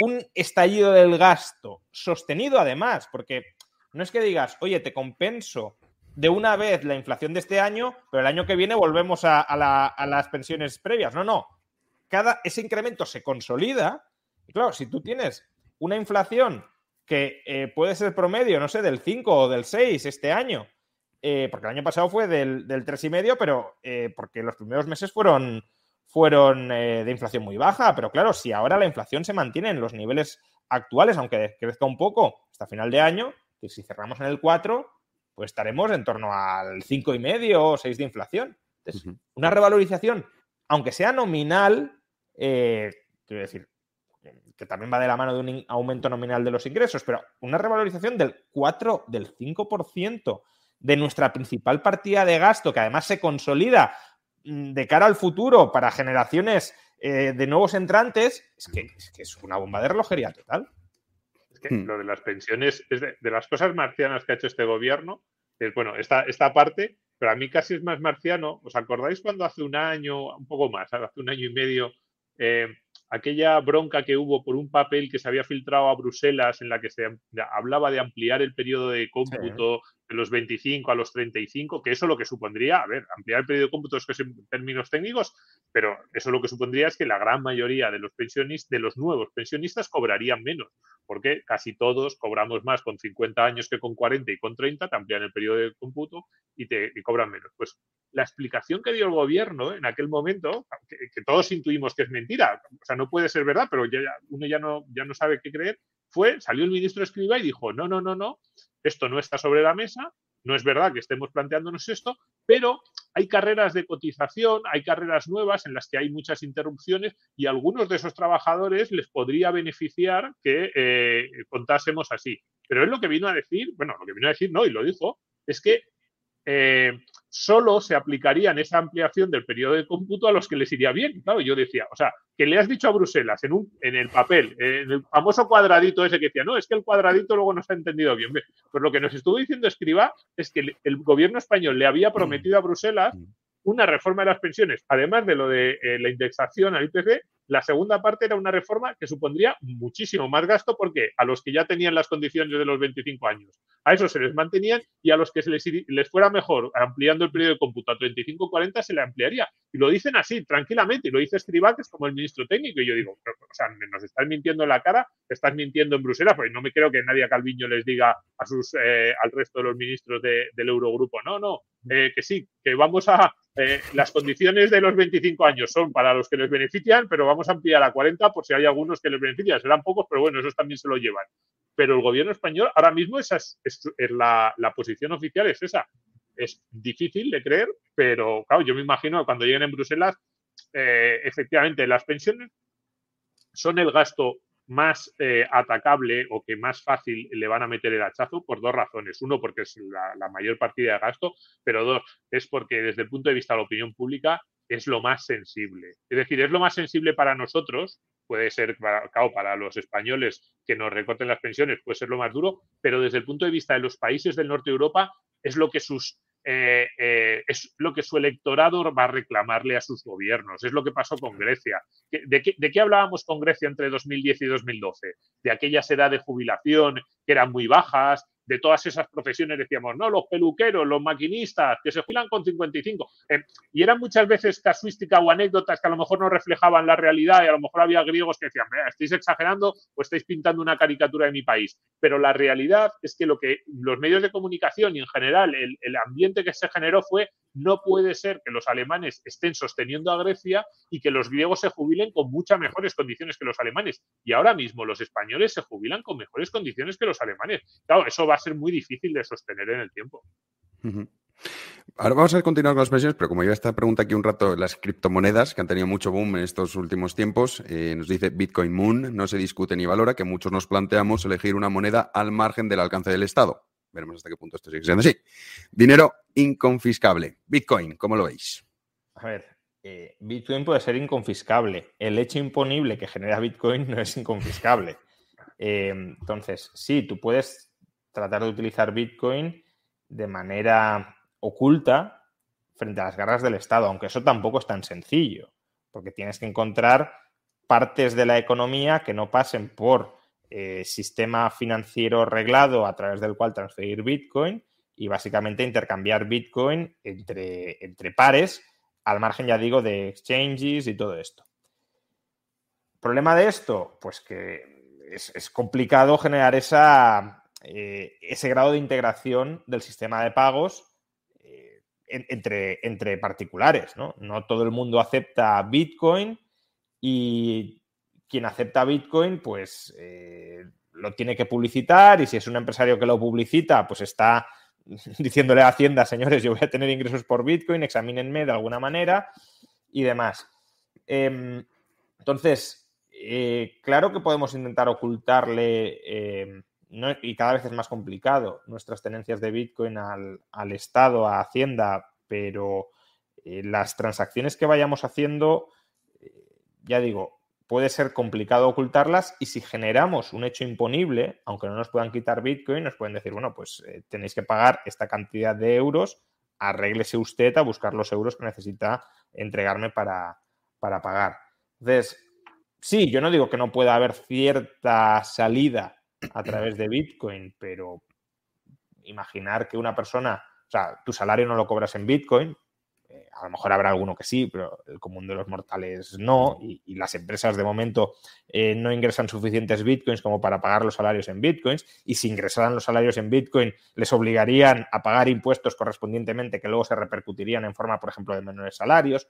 Un estallido del gasto sostenido, además, porque no es que digas, oye, te compenso de una vez la inflación de este año, pero el año que viene volvemos a las pensiones previas. No, no. Ese incremento se consolida. Y claro, si tú tienes una inflación que puede ser promedio, no sé, del 5 o del 6 este año, porque el año pasado fue del 3,5, pero porque los primeros meses fueron de inflación muy baja, pero claro, si ahora la inflación se mantiene en los niveles actuales, aunque crezca un poco hasta final de año, que si cerramos en el 4, pues estaremos en torno al 5,5 o 6 de inflación. Entonces, una revalorización, aunque sea nominal, quiero decir, que también va de la mano de un aumento nominal de los ingresos, pero una revalorización del 4, del 5% de nuestra principal partida de gasto, que además se consolida de cara al futuro para generaciones de nuevos entrantes, es que es una bomba de relojería total. Es que lo de las pensiones es de las cosas marcianas que ha hecho este gobierno. Es, bueno, esta parte, pero a mí casi es más marciano. ¿Os acordáis cuando hace un año, un poco más, hace un año y medio, aquella bronca que hubo por un papel que se había filtrado a Bruselas en la que se hablaba de ampliar el periodo de cómputo de los 25 a los 35, que eso lo que supondría, ampliar el periodo de cómputo es que es en términos técnicos, pero eso lo que supondría es que la gran mayoría de los pensionistas, de los nuevos pensionistas, cobrarían menos, porque casi todos cobramos más con 50 años que con 40 y con 30, te amplían el periodo de cómputo y cobran menos. Pues la explicación que dio el gobierno en aquel momento, que todos intuimos que es mentira, o sea, no puede ser verdad, pero uno ya no sabe qué creer, salió el ministro Escrivá y dijo, no, esto no está sobre la mesa, no es verdad que estemos planteándonos esto, pero hay carreras de cotización, hay carreras nuevas en las que hay muchas interrupciones y a algunos de esos trabajadores les podría beneficiar que contásemos así. Pero él lo que vino a decir, y lo dijo, es que solo se aplicarían esa ampliación del periodo de cómputo a los que les iría bien. Claro, yo decía, o sea, que le has dicho a Bruselas en el papel, en el famoso cuadradito ese que decía, no, es que el cuadradito luego no se ha entendido bien. Pues lo que nos estuvo diciendo Escrivá es que el gobierno español le había prometido a Bruselas una reforma de las pensiones, además de lo de la indexación al IPC. La segunda parte era una reforma que supondría muchísimo más gasto porque a los que ya tenían las condiciones de los 25 años, a esos se les mantenían y a los que les fuera mejor ampliando el periodo de cómputo a 35-40 se le ampliaría. Y lo dicen así, tranquilamente, y lo dice Escrivá, que es como el ministro técnico. Y yo digo, nos estás mintiendo en la cara, estás mintiendo en Bruselas, porque no me creo que Nadia Calviño les diga al resto de los ministros del Eurogrupo, no, que sí, que vamos a... las condiciones de los 25 años son para los que les benefician, pero vamos a ampliar a 40 por si hay algunos que les benefician. Serán pocos, pero bueno, esos también se lo llevan. Pero el gobierno español, ahora mismo, esa es la posición oficial, es esa. Es difícil de creer, pero claro, yo me imagino que cuando lleguen en Bruselas, efectivamente, las pensiones son el gasto más atacable o que más fácil le van a meter el hachazo por dos razones. Uno, porque es la mayor partida de gasto, pero dos, es porque desde el punto de vista de la opinión pública es lo más sensible. Es decir, es lo más sensible para nosotros, puede ser, claro, para los españoles que nos recorten las pensiones, puede ser lo más duro, pero desde el punto de vista de los países del norte de Europa es lo que su electorado va a reclamarle a sus gobiernos. Es lo que pasó con Grecia. ¿De qué hablábamos con Grecia entre 2010 y 2012? De aquellas edades de jubilación que eran muy bajas, de todas esas profesiones decíamos, no, los peluqueros, los maquinistas, que se jubilan con 55. Y eran muchas veces casuísticas o anécdotas que a lo mejor no reflejaban la realidad y a lo mejor había griegos que decían, estáis exagerando o estáis pintando una caricatura de mi país. Pero la realidad es que lo que los medios de comunicación y en general el ambiente que se generó fue, no puede ser que los alemanes estén sosteniendo a Grecia y que los griegos se jubilen con muchas mejores condiciones que los alemanes. Y ahora mismo los españoles se jubilan con mejores condiciones que los alemanes. Claro, eso va a ser muy difícil de sostener en el tiempo. Uh-huh. Ahora vamos a continuar con las pensiones, pero como lleva esta pregunta aquí un rato, las criptomonedas, que han tenido mucho boom en estos últimos tiempos, nos dice Bitcoin Moon, no se discute ni valora, que muchos nos planteamos elegir una moneda al margen del alcance del Estado. Veremos hasta qué punto esto sigue siendo así. Dinero inconfiscable. Bitcoin, ¿cómo lo veis? A ver, Bitcoin puede ser inconfiscable. El hecho imponible que genera Bitcoin no es inconfiscable. Entonces, sí, tú puedes tratar de utilizar Bitcoin de manera oculta frente a las garras del Estado, aunque eso tampoco es tan sencillo, porque tienes que encontrar partes de la economía que no pasen por sistema financiero reglado a través del cual transferir Bitcoin y básicamente intercambiar Bitcoin entre pares, al margen, ya digo, de exchanges y todo esto. ¿Problema de esto? Pues que es complicado generar ese grado de integración del sistema de pagos entre particulares, ¿no? No todo el mundo acepta Bitcoin y quien acepta Bitcoin, pues lo tiene que publicitar, y si es un empresario que lo publicita, pues está diciéndole a Hacienda, señores, yo voy a tener ingresos por Bitcoin, examínenme de alguna manera y demás. Entonces, claro que podemos intentar ocultarle... y cada vez es más complicado nuestras tenencias de Bitcoin al Estado, a Hacienda, pero las transacciones que vayamos haciendo, ya digo, puede ser complicado ocultarlas, y si generamos un hecho imponible, aunque no nos puedan quitar Bitcoin, nos pueden decir, bueno, pues tenéis que pagar esta cantidad de euros, arréglese usted a buscar los euros que necesita entregarme para pagar. Entonces, sí, yo no digo que no pueda haber cierta salida a través de Bitcoin, pero imaginar que una persona, o sea, tu salario no lo cobras en Bitcoin, a lo mejor habrá alguno que sí, pero el común de los mortales no, y las empresas de momento no ingresan suficientes Bitcoins como para pagar los salarios en Bitcoins, y si ingresaran los salarios en Bitcoin les obligarían a pagar impuestos correspondientemente que luego se repercutirían en forma, por ejemplo, de menores salarios,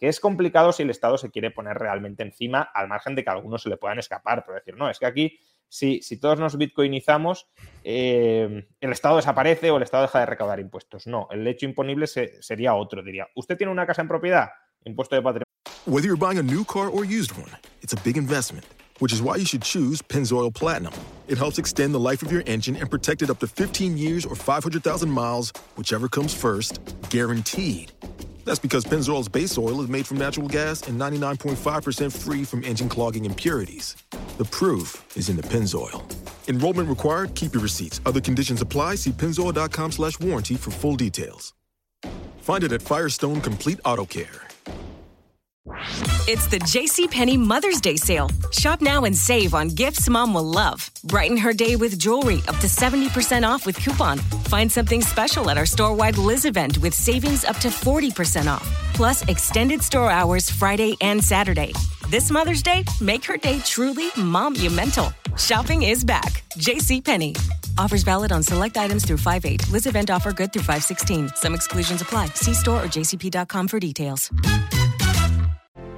que es complicado si el Estado se quiere poner realmente encima, al margen de que a algunos se le puedan escapar, pero decir, no, es que aquí si todos nos bitcoinizamos, el Estado desaparece o el Estado deja de recaudar impuestos. No, el hecho imponible sería otro, diría. ¿Usted tiene una casa en propiedad? Impuesto de patrimonio. Whether you're buying a new car or used one, it's a big investment, which is why you should choose Pennzoil Platinum. It helps extend the life of your engine and protect it up to 15 years or 500,000 miles, whichever comes first, guaranteed. That's because Pennzoil's base oil is made from natural gas and 99.5% free from engine clogging impurities. The proof is in the Pennzoil. Enrollment required. Keep your receipts. Other conditions apply. See pennzoil.com/warranty for full details. Find it at Firestone Complete Auto Care. It's the JCPenney Mother's Day sale. Shop now and save on gifts Mom will love. Brighten her day with jewelry up to 70% off with coupon. Find something special at our store-wide Liz event with savings up to 40% off. Plus extended store hours Friday and Saturday. This Mother's Day, make her day truly monumental. Shopping is back. JCPenney. Offers valid on select items through 5/8. Liz event offer good through 5/16. Some exclusions apply. See store or jcp.com for details.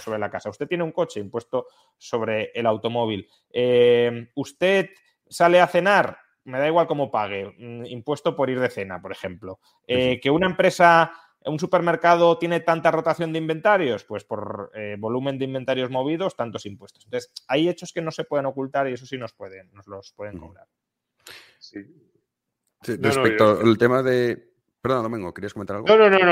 Sobre la casa. Usted tiene un coche, impuesto sobre el automóvil. Usted sale a cenar, me da igual cómo pague, impuesto por ir de cena, por ejemplo. Que una empresa, un supermercado tiene tanta rotación de inventarios, pues por volumen de inventarios movidos, tantos impuestos. Entonces, hay hechos que no se pueden ocultar y eso sí nos los pueden cobrar. Sí. Sí, respecto al tema de... Perdón, Domingo, ¿querías comentar algo?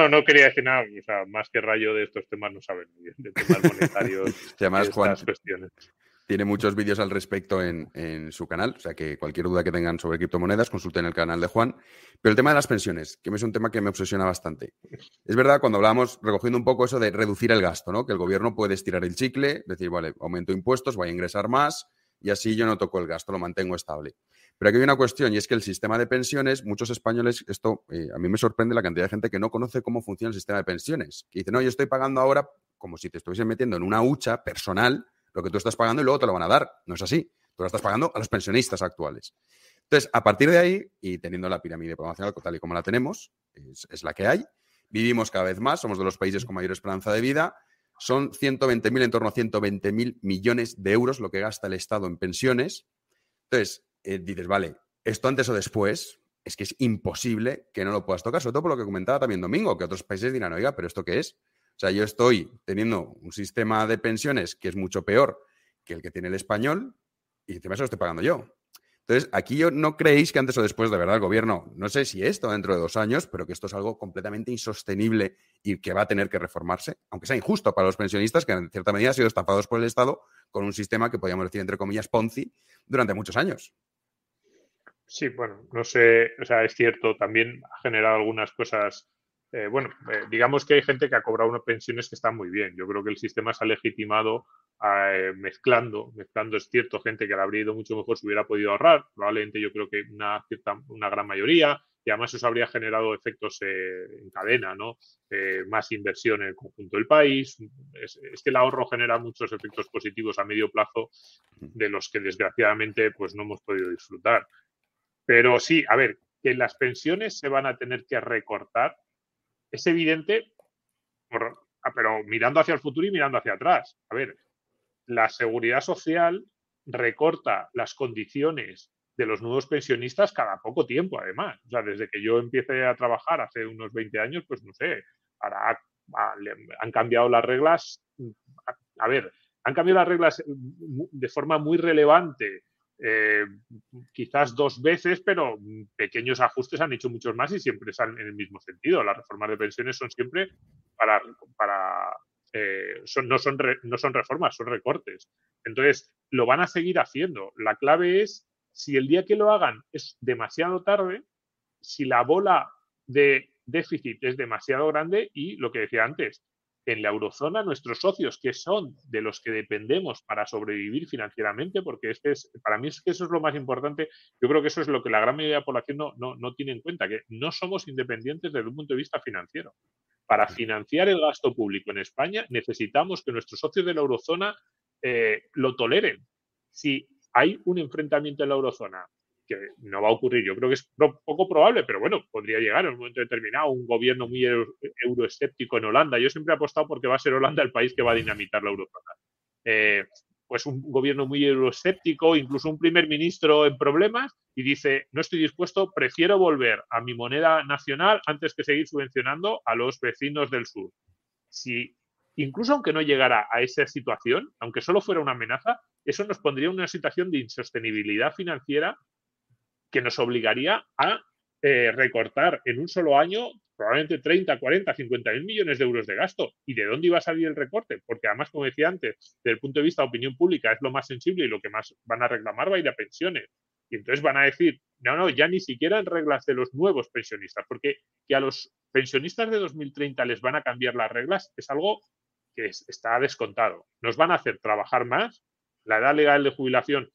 No quería decir nada. O sea, más que Rayo de estos temas no saben muy bien, de temas monetarios. Y además, Juan tiene muchos vídeos al respecto en su canal, o sea que cualquier duda que tengan sobre criptomonedas, consulten el canal de Juan. Pero el tema de las pensiones, que es un tema que me obsesiona bastante. Es verdad, cuando hablábamos, recogiendo un poco eso de reducir el gasto, ¿no? Que el gobierno puede estirar el chicle, decir, vale, aumento impuestos, voy a ingresar más y así yo no toco el gasto, lo mantengo estable. Pero aquí hay una cuestión, y es que el sistema de pensiones, muchos españoles, esto a mí me sorprende la cantidad de gente que no conoce cómo funciona el sistema de pensiones. Que dice, no, yo estoy pagando ahora, como si te estuviesen metiendo en una hucha personal, lo que tú estás pagando y luego te lo van a dar. No es así. Tú lo estás pagando a los pensionistas actuales. Entonces, a partir de ahí, y teniendo la pirámide poblacional tal y como la tenemos, es la que hay, vivimos cada vez más, somos de los países con mayor esperanza de vida, son 120.000, en torno a 120.000 millones de euros lo que gasta el Estado en pensiones. Entonces, dices, vale, esto antes o después es que es imposible que no lo puedas tocar, sobre todo por lo que comentaba también Domingo, que otros países dirán, oiga, ¿pero esto qué es? O sea, yo estoy teniendo un sistema de pensiones que es mucho peor que el que tiene el español y encima se lo estoy pagando yo. Entonces, aquí yo no creéis que antes o después, de verdad, el gobierno, no sé si esto dentro de 2 años, pero que esto es algo completamente insostenible y que va a tener que reformarse, aunque sea injusto para los pensionistas, que en cierta medida han sido estafados por el Estado con un sistema que podríamos decir, entre comillas, Ponzi, durante muchos años. Sí, bueno, no sé, o sea, es cierto, también ha generado algunas cosas, digamos que hay gente que ha cobrado unas pensiones que están muy bien. Yo creo que el sistema se ha legitimado mezclando, es cierto, gente que le habría ido mucho mejor si hubiera podido ahorrar, probablemente yo creo que una gran mayoría, y además eso habría generado efectos en cadena, ¿no? Más inversión en el conjunto del país. Es que el ahorro genera muchos efectos positivos a medio plazo de los que desgraciadamente pues no hemos podido disfrutar. Pero sí, a ver, que las pensiones se van a tener que recortar, es evidente, pero mirando hacia el futuro y mirando hacia atrás. A ver, la Seguridad Social recorta las condiciones de los nuevos pensionistas cada poco tiempo, además. O sea, desde que yo empecé a trabajar hace unos 20 años, pues no sé, ahora han cambiado las reglas. A ver, han cambiado las reglas de forma muy relevante. Quizás 2 veces, pero pequeños ajustes han hecho muchos más y siempre están en el mismo sentido. Las reformas de pensiones son siempre no son reformas, son recortes. Entonces, lo van a seguir haciendo. La clave es si el día que lo hagan es demasiado tarde, si la bola de déficit es demasiado grande y lo que decía antes, en la eurozona, nuestros socios, que son de los que dependemos para sobrevivir financieramente, porque para mí es que eso es lo más importante. Yo creo que eso es lo que la gran mayoría de la población no tiene en cuenta, que no somos independientes desde un punto de vista financiero. Para financiar el gasto público en España necesitamos que nuestros socios de la eurozona lo toleren. Si hay un enfrentamiento en la eurozona, que no va a ocurrir, yo creo que es poco probable, pero bueno, podría llegar en un momento determinado un gobierno muy euroescéptico en Holanda. Yo siempre he apostado porque va a ser Holanda el país que va a dinamitar la eurozona. Pues un gobierno muy euroescéptico, incluso un primer ministro en problemas, y dice, no estoy dispuesto, prefiero volver a mi moneda nacional antes que seguir subvencionando a los vecinos del sur. Si incluso aunque no llegara a esa situación, aunque solo fuera una amenaza, eso nos pondría en una situación de insostenibilidad financiera que nos obligaría a recortar en un solo año probablemente 30, 40, 50.000 millones de euros de gasto. ¿Y de dónde iba a salir el recorte? Porque además, como decía antes, desde el punto de vista de opinión pública es lo más sensible y lo que más van a reclamar va a ir a pensiones. Y entonces van a decir, No, ya ni siquiera en reglas de los nuevos pensionistas, porque que a los pensionistas de 2030 les van a cambiar las reglas es algo que está descontado. Nos van a hacer trabajar más, la edad legal de jubilación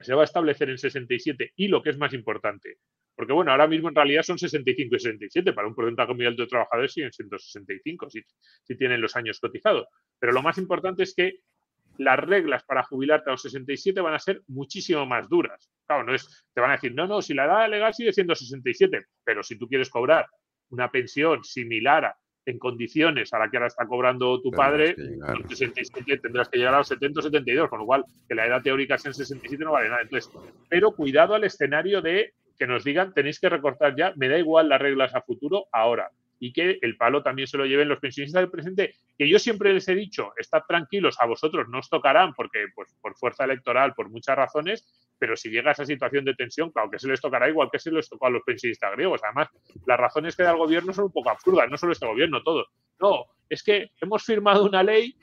se va a establecer en 67 y lo que es más importante, porque bueno, ahora mismo en realidad son 65 y 67, para un porcentaje muy alto de trabajadores siguen siendo 65 si tienen los años cotizados. Pero lo más importante es que las reglas para jubilarte a los 67 van a ser muchísimo más duras. Claro, no es, te van a decir, no, si la edad legal sigue siendo 67, pero si tú quieres cobrar una pensión similar en condiciones a la que ahora está cobrando tu padre, a los 67 tendrás que llegar a los 70 o 72, con lo cual que la edad teórica sea en 67 no vale nada. Entonces, pero cuidado al escenario de que nos digan, tenéis que recortar ya, me da igual las reglas a futuro, ahora. Y que el palo también se lo lleven los pensionistas del presente, que yo siempre les he dicho, estad tranquilos, a vosotros no os tocarán porque pues, por fuerza electoral, por muchas razones, pero si llega a esa situación de tensión, claro que se les tocará igual que se les tocó a los pensionistas griegos. Además, las razones que da el gobierno son un poco absurdas, no solo este gobierno, todos. No, es que hemos firmado una ley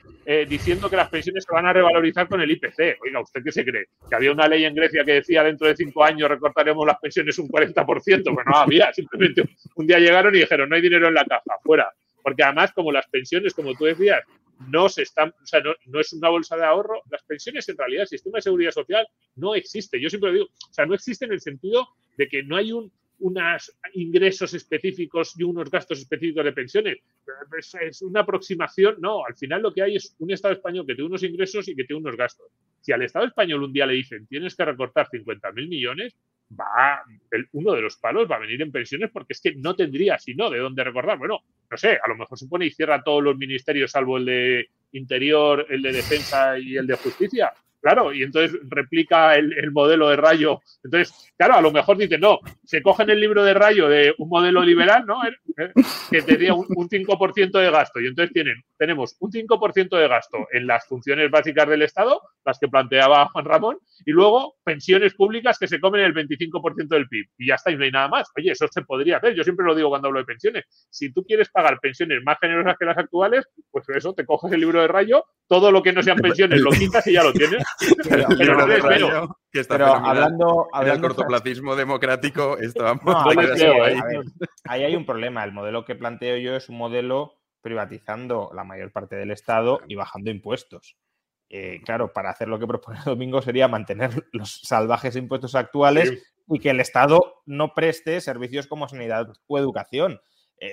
diciendo que las pensiones se van a revalorizar con el IPC. Oiga, ¿usted qué se cree? ¿Que había una ley en Grecia que decía dentro de 5 años recortaremos las pensiones un 40%? Pues no había, simplemente un día llegaron y dijeron no hay dinero en la caja, fuera. Porque además, como las pensiones, como tú decías, no se están, o sea, no es una bolsa de ahorro, las pensiones en realidad, el sistema de seguridad social no existe. Yo siempre lo digo, o sea, no existe en el sentido de que no hay unos ingresos específicos y unos gastos específicos de pensiones. Es una aproximación. No, al final lo que hay es un Estado español que tiene unos ingresos y que tiene unos gastos. Si al Estado español un día le dicen tienes que recortar 50.000 millones, uno de los palos va a venir en pensiones porque es que no tendría sino de dónde recortar. Bueno, no sé, a lo mejor se pone y cierra todos los ministerios salvo el de Interior, el de Defensa y el de Justicia. Claro, y entonces replica el modelo de Rayo. Entonces, claro, a lo mejor dicen, no, se cogen el libro de Rayo de un modelo liberal, ¿no? Que tenía un 5% de gasto. Y entonces tenemos un 5% de gasto en las funciones básicas del Estado, las que planteaba Juan Ramón, y luego pensiones públicas que se comen el 25% del PIB. Y ya está, y no hay nada más. Oye, eso se podría hacer. Yo siempre lo digo cuando hablo de pensiones. Si tú quieres pagar pensiones más generosas que las actuales, pues eso, te coges el libro de Rayo, todo lo que no sean pensiones lo quitas y ya lo tienes. Pero que está hablando del cortoplacismo democrático, estamos ahí hay un problema. El modelo que planteo yo es un modelo privatizando la mayor parte del Estado y bajando impuestos. Claro, para hacer lo que propone Domingo sería mantener los salvajes impuestos actuales y que el Estado no preste servicios como sanidad o educación.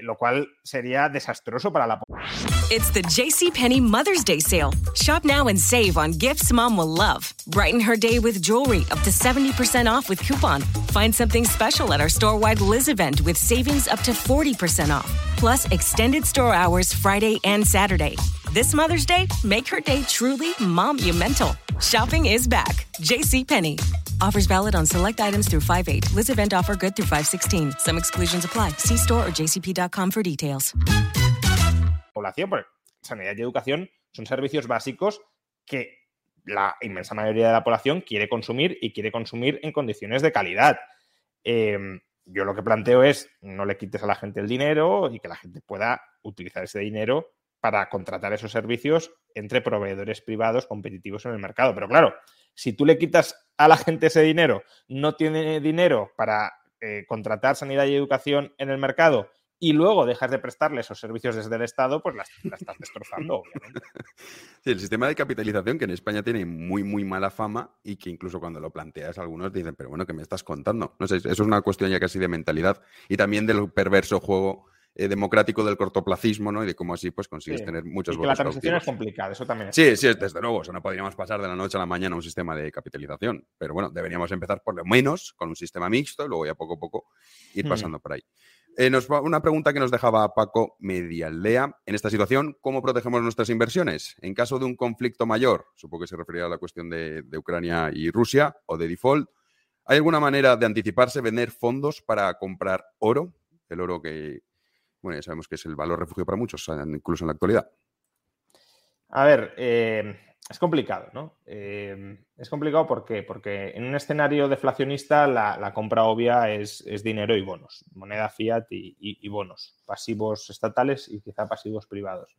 Lo cual sería desastroso para la población. It's the JCPenney Mother's Day sale. Shop now and save on gifts mom will love. Brighten her day with jewelry up to 70% off with coupon. Find something special at our store-wide Liz event with savings up to 40% off. Plus extended store hours Friday and Saturday. This Mother's Day, make her day truly monumental. Shopping is back. JCPenney. Offers valid on select items through 5/8. Liz event offer good through 5/16. Some exclusions apply. See store or jcp.com for details. Población, porque sanidad y educación son servicios básicos que la inmensa mayoría de la población quiere consumir y quiere consumir en condiciones de calidad. Yo lo que planteo es no le quites a la gente el dinero y que la gente pueda utilizar ese dinero para contratar esos servicios entre proveedores privados competitivos en el mercado. Pero claro, si tú le quitas a la gente ese dinero, no tiene dinero para contratar sanidad y educación en el mercado y luego dejas de prestarle esos servicios desde el Estado, pues la estás destrozando, obviamente. Sí, el sistema de capitalización que en España tiene muy, muy mala fama y que incluso cuando lo planteas algunos dicen, pero bueno, ¿qué me estás contando? No sé, eso es una cuestión ya casi de mentalidad y también del perverso juego democrático del cortoplacismo, ¿no? Y de cómo así pues consigues tener muchos votos. Y que la transición cautivos. Es complicada, eso también es. Sí, desde luego. O sea, no podríamos pasar de la noche a la mañana a un sistema de capitalización. Pero bueno, deberíamos empezar por lo menos con un sistema mixto y luego ya poco a poco ir pasando por ahí. Una pregunta que nos dejaba Paco Medialdea. En esta situación, ¿cómo protegemos nuestras inversiones? En caso de un conflicto mayor, supongo que se refería a la cuestión de Ucrania y Rusia o de default, ¿hay alguna manera de anticiparse, vender fondos para comprar oro? El oro que... Bueno, ya sabemos que es el valor refugio para muchos, incluso en la actualidad. A ver, es complicado, ¿no? Es complicado porque en un escenario deflacionista la compra obvia es dinero y bonos, moneda fiat y bonos, pasivos estatales y quizá pasivos privados.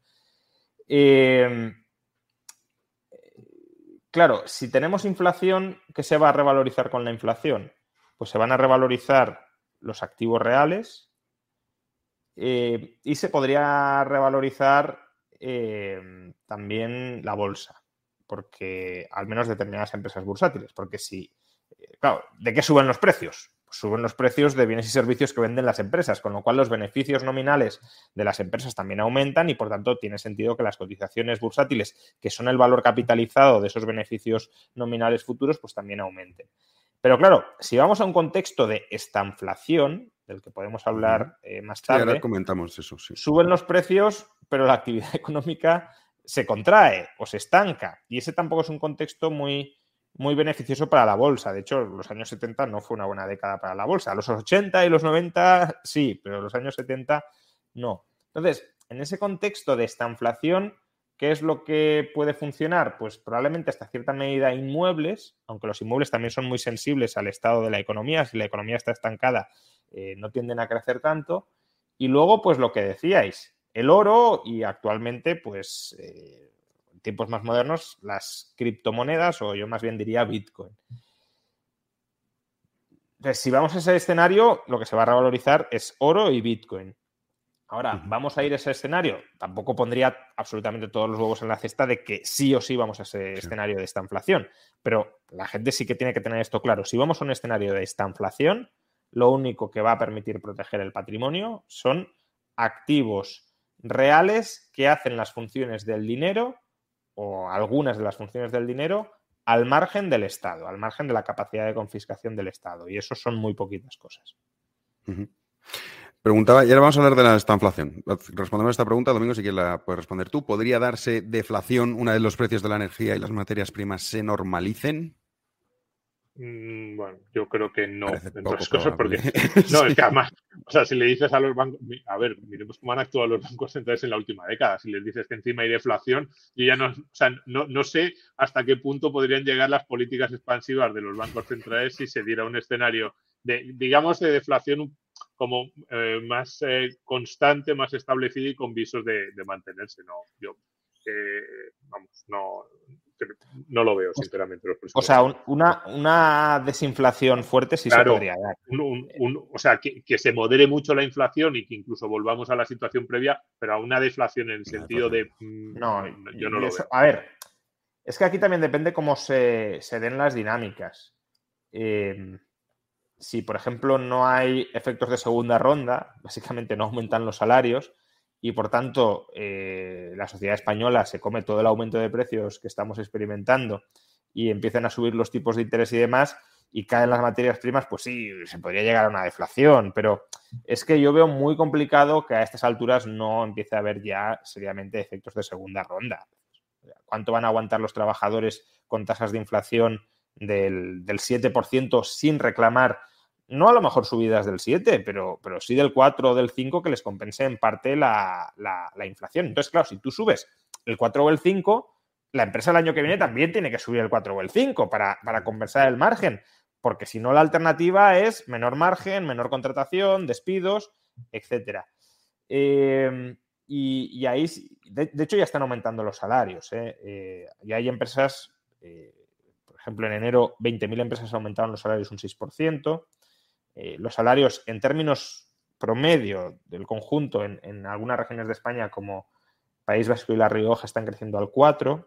Claro, si tenemos inflación, ¿qué se va a revalorizar con la inflación? pues se van a revalorizar los activos reales y se podría revalorizar también la bolsa, porque al menos determinadas empresas bursátiles, porque si, claro, ¿de qué suben los precios? Pues suben los precios de bienes y servicios que venden las empresas, con lo cual los beneficios nominales de las empresas también aumentan y, por tanto, tiene sentido que las cotizaciones bursátiles, que son el valor capitalizado de esos beneficios nominales futuros, pues también aumenten. Pero claro, si vamos a un contexto de estanflación, del que podemos hablar más tarde, sí, ahora comentamos eso, sí. Suben los precios, pero la actividad económica se contrae o se estanca. Y ese tampoco es un contexto muy, muy beneficioso para la bolsa. De hecho, los años 70 no fue una buena década para la bolsa. Los 80 y los 90 sí, pero los años 70 no. Entonces, en ese contexto de estanflación, ¿qué es lo que puede funcionar? Pues probablemente hasta cierta medida inmuebles, aunque los inmuebles también son muy sensibles al estado de la economía. Si la economía está estancada, no tienden a crecer tanto. Y luego, pues lo que decíais, el oro y actualmente, pues en tiempos más modernos, las criptomonedas, o yo más bien diría Bitcoin. Entonces, si vamos a ese escenario, lo que se va a revalorizar es oro y Bitcoin. Ahora, ¿vamos a ir a ese escenario? Tampoco pondría absolutamente todos los huevos en la cesta de que sí o sí vamos a ese escenario de estanflación. Pero la gente sí que tiene que tener esto claro. Si vamos a un escenario de estanflación, lo único que va a permitir proteger el patrimonio son activos reales que hacen las funciones del dinero o algunas de las funciones del dinero al margen del Estado, al margen de la capacidad de confiscación del Estado. Y eso son muy poquitas cosas. Uh-huh. Preguntaba, y ahora vamos a hablar de la estanflación. Respondemos a esta pregunta, Domingo, si quieres la puedes responder tú. ¿Podría darse deflación una vez los precios de la energía y las materias primas se normalicen? Bueno, yo creo que no. Entre otras cosas, porque no, es que además, o sea, si le dices a los bancos, a ver, miremos cómo han actuado los bancos centrales en la última década. Si les dices que encima hay deflación, yo ya no, o sea, no sé hasta qué punto podrían llegar las políticas expansivas de los bancos centrales si se diera un escenario de, digamos, de deflación como más constante, más establecido y con visos de mantenerse. No, yo, vamos, no lo veo, sinceramente. O sea, una desinflación fuerte sí, claro, se podría dar. O sea, que se modere mucho la inflación y que incluso volvamos a la situación previa, pero a una deflación en el sentido de... No, yo no lo veo. A ver, es que aquí también depende cómo se den las dinámicas. Si, por ejemplo, no hay efectos de segunda ronda, básicamente no aumentan los salarios y, por tanto, la sociedad española se come todo el aumento de precios que estamos experimentando y empiezan a subir los tipos de interés y demás y caen las materias primas, pues sí, se podría llegar a una deflación. Pero es que yo veo muy complicado que a estas alturas no empiece a haber ya seriamente efectos de segunda ronda. ¿Cuánto van a aguantar los trabajadores con tasas de inflación del 7% sin reclamar? No, a lo mejor subidas del 7, pero sí del 4 o del 5 que les compense en parte la inflación. Entonces, claro, si tú subes el 4 o el 5, la empresa el año que viene también tiene que subir el 4 o el 5 para compensar el margen, porque si no la alternativa es menor margen, menor contratación, despidos, etcétera. Y ahí, de hecho, ya están aumentando los salarios. Y hay empresas... Por ejemplo, en enero 20.000 empresas aumentaron los salarios un 6%. Los salarios en términos promedio del conjunto en algunas regiones de España como País Vasco y La Rioja están creciendo al 4%.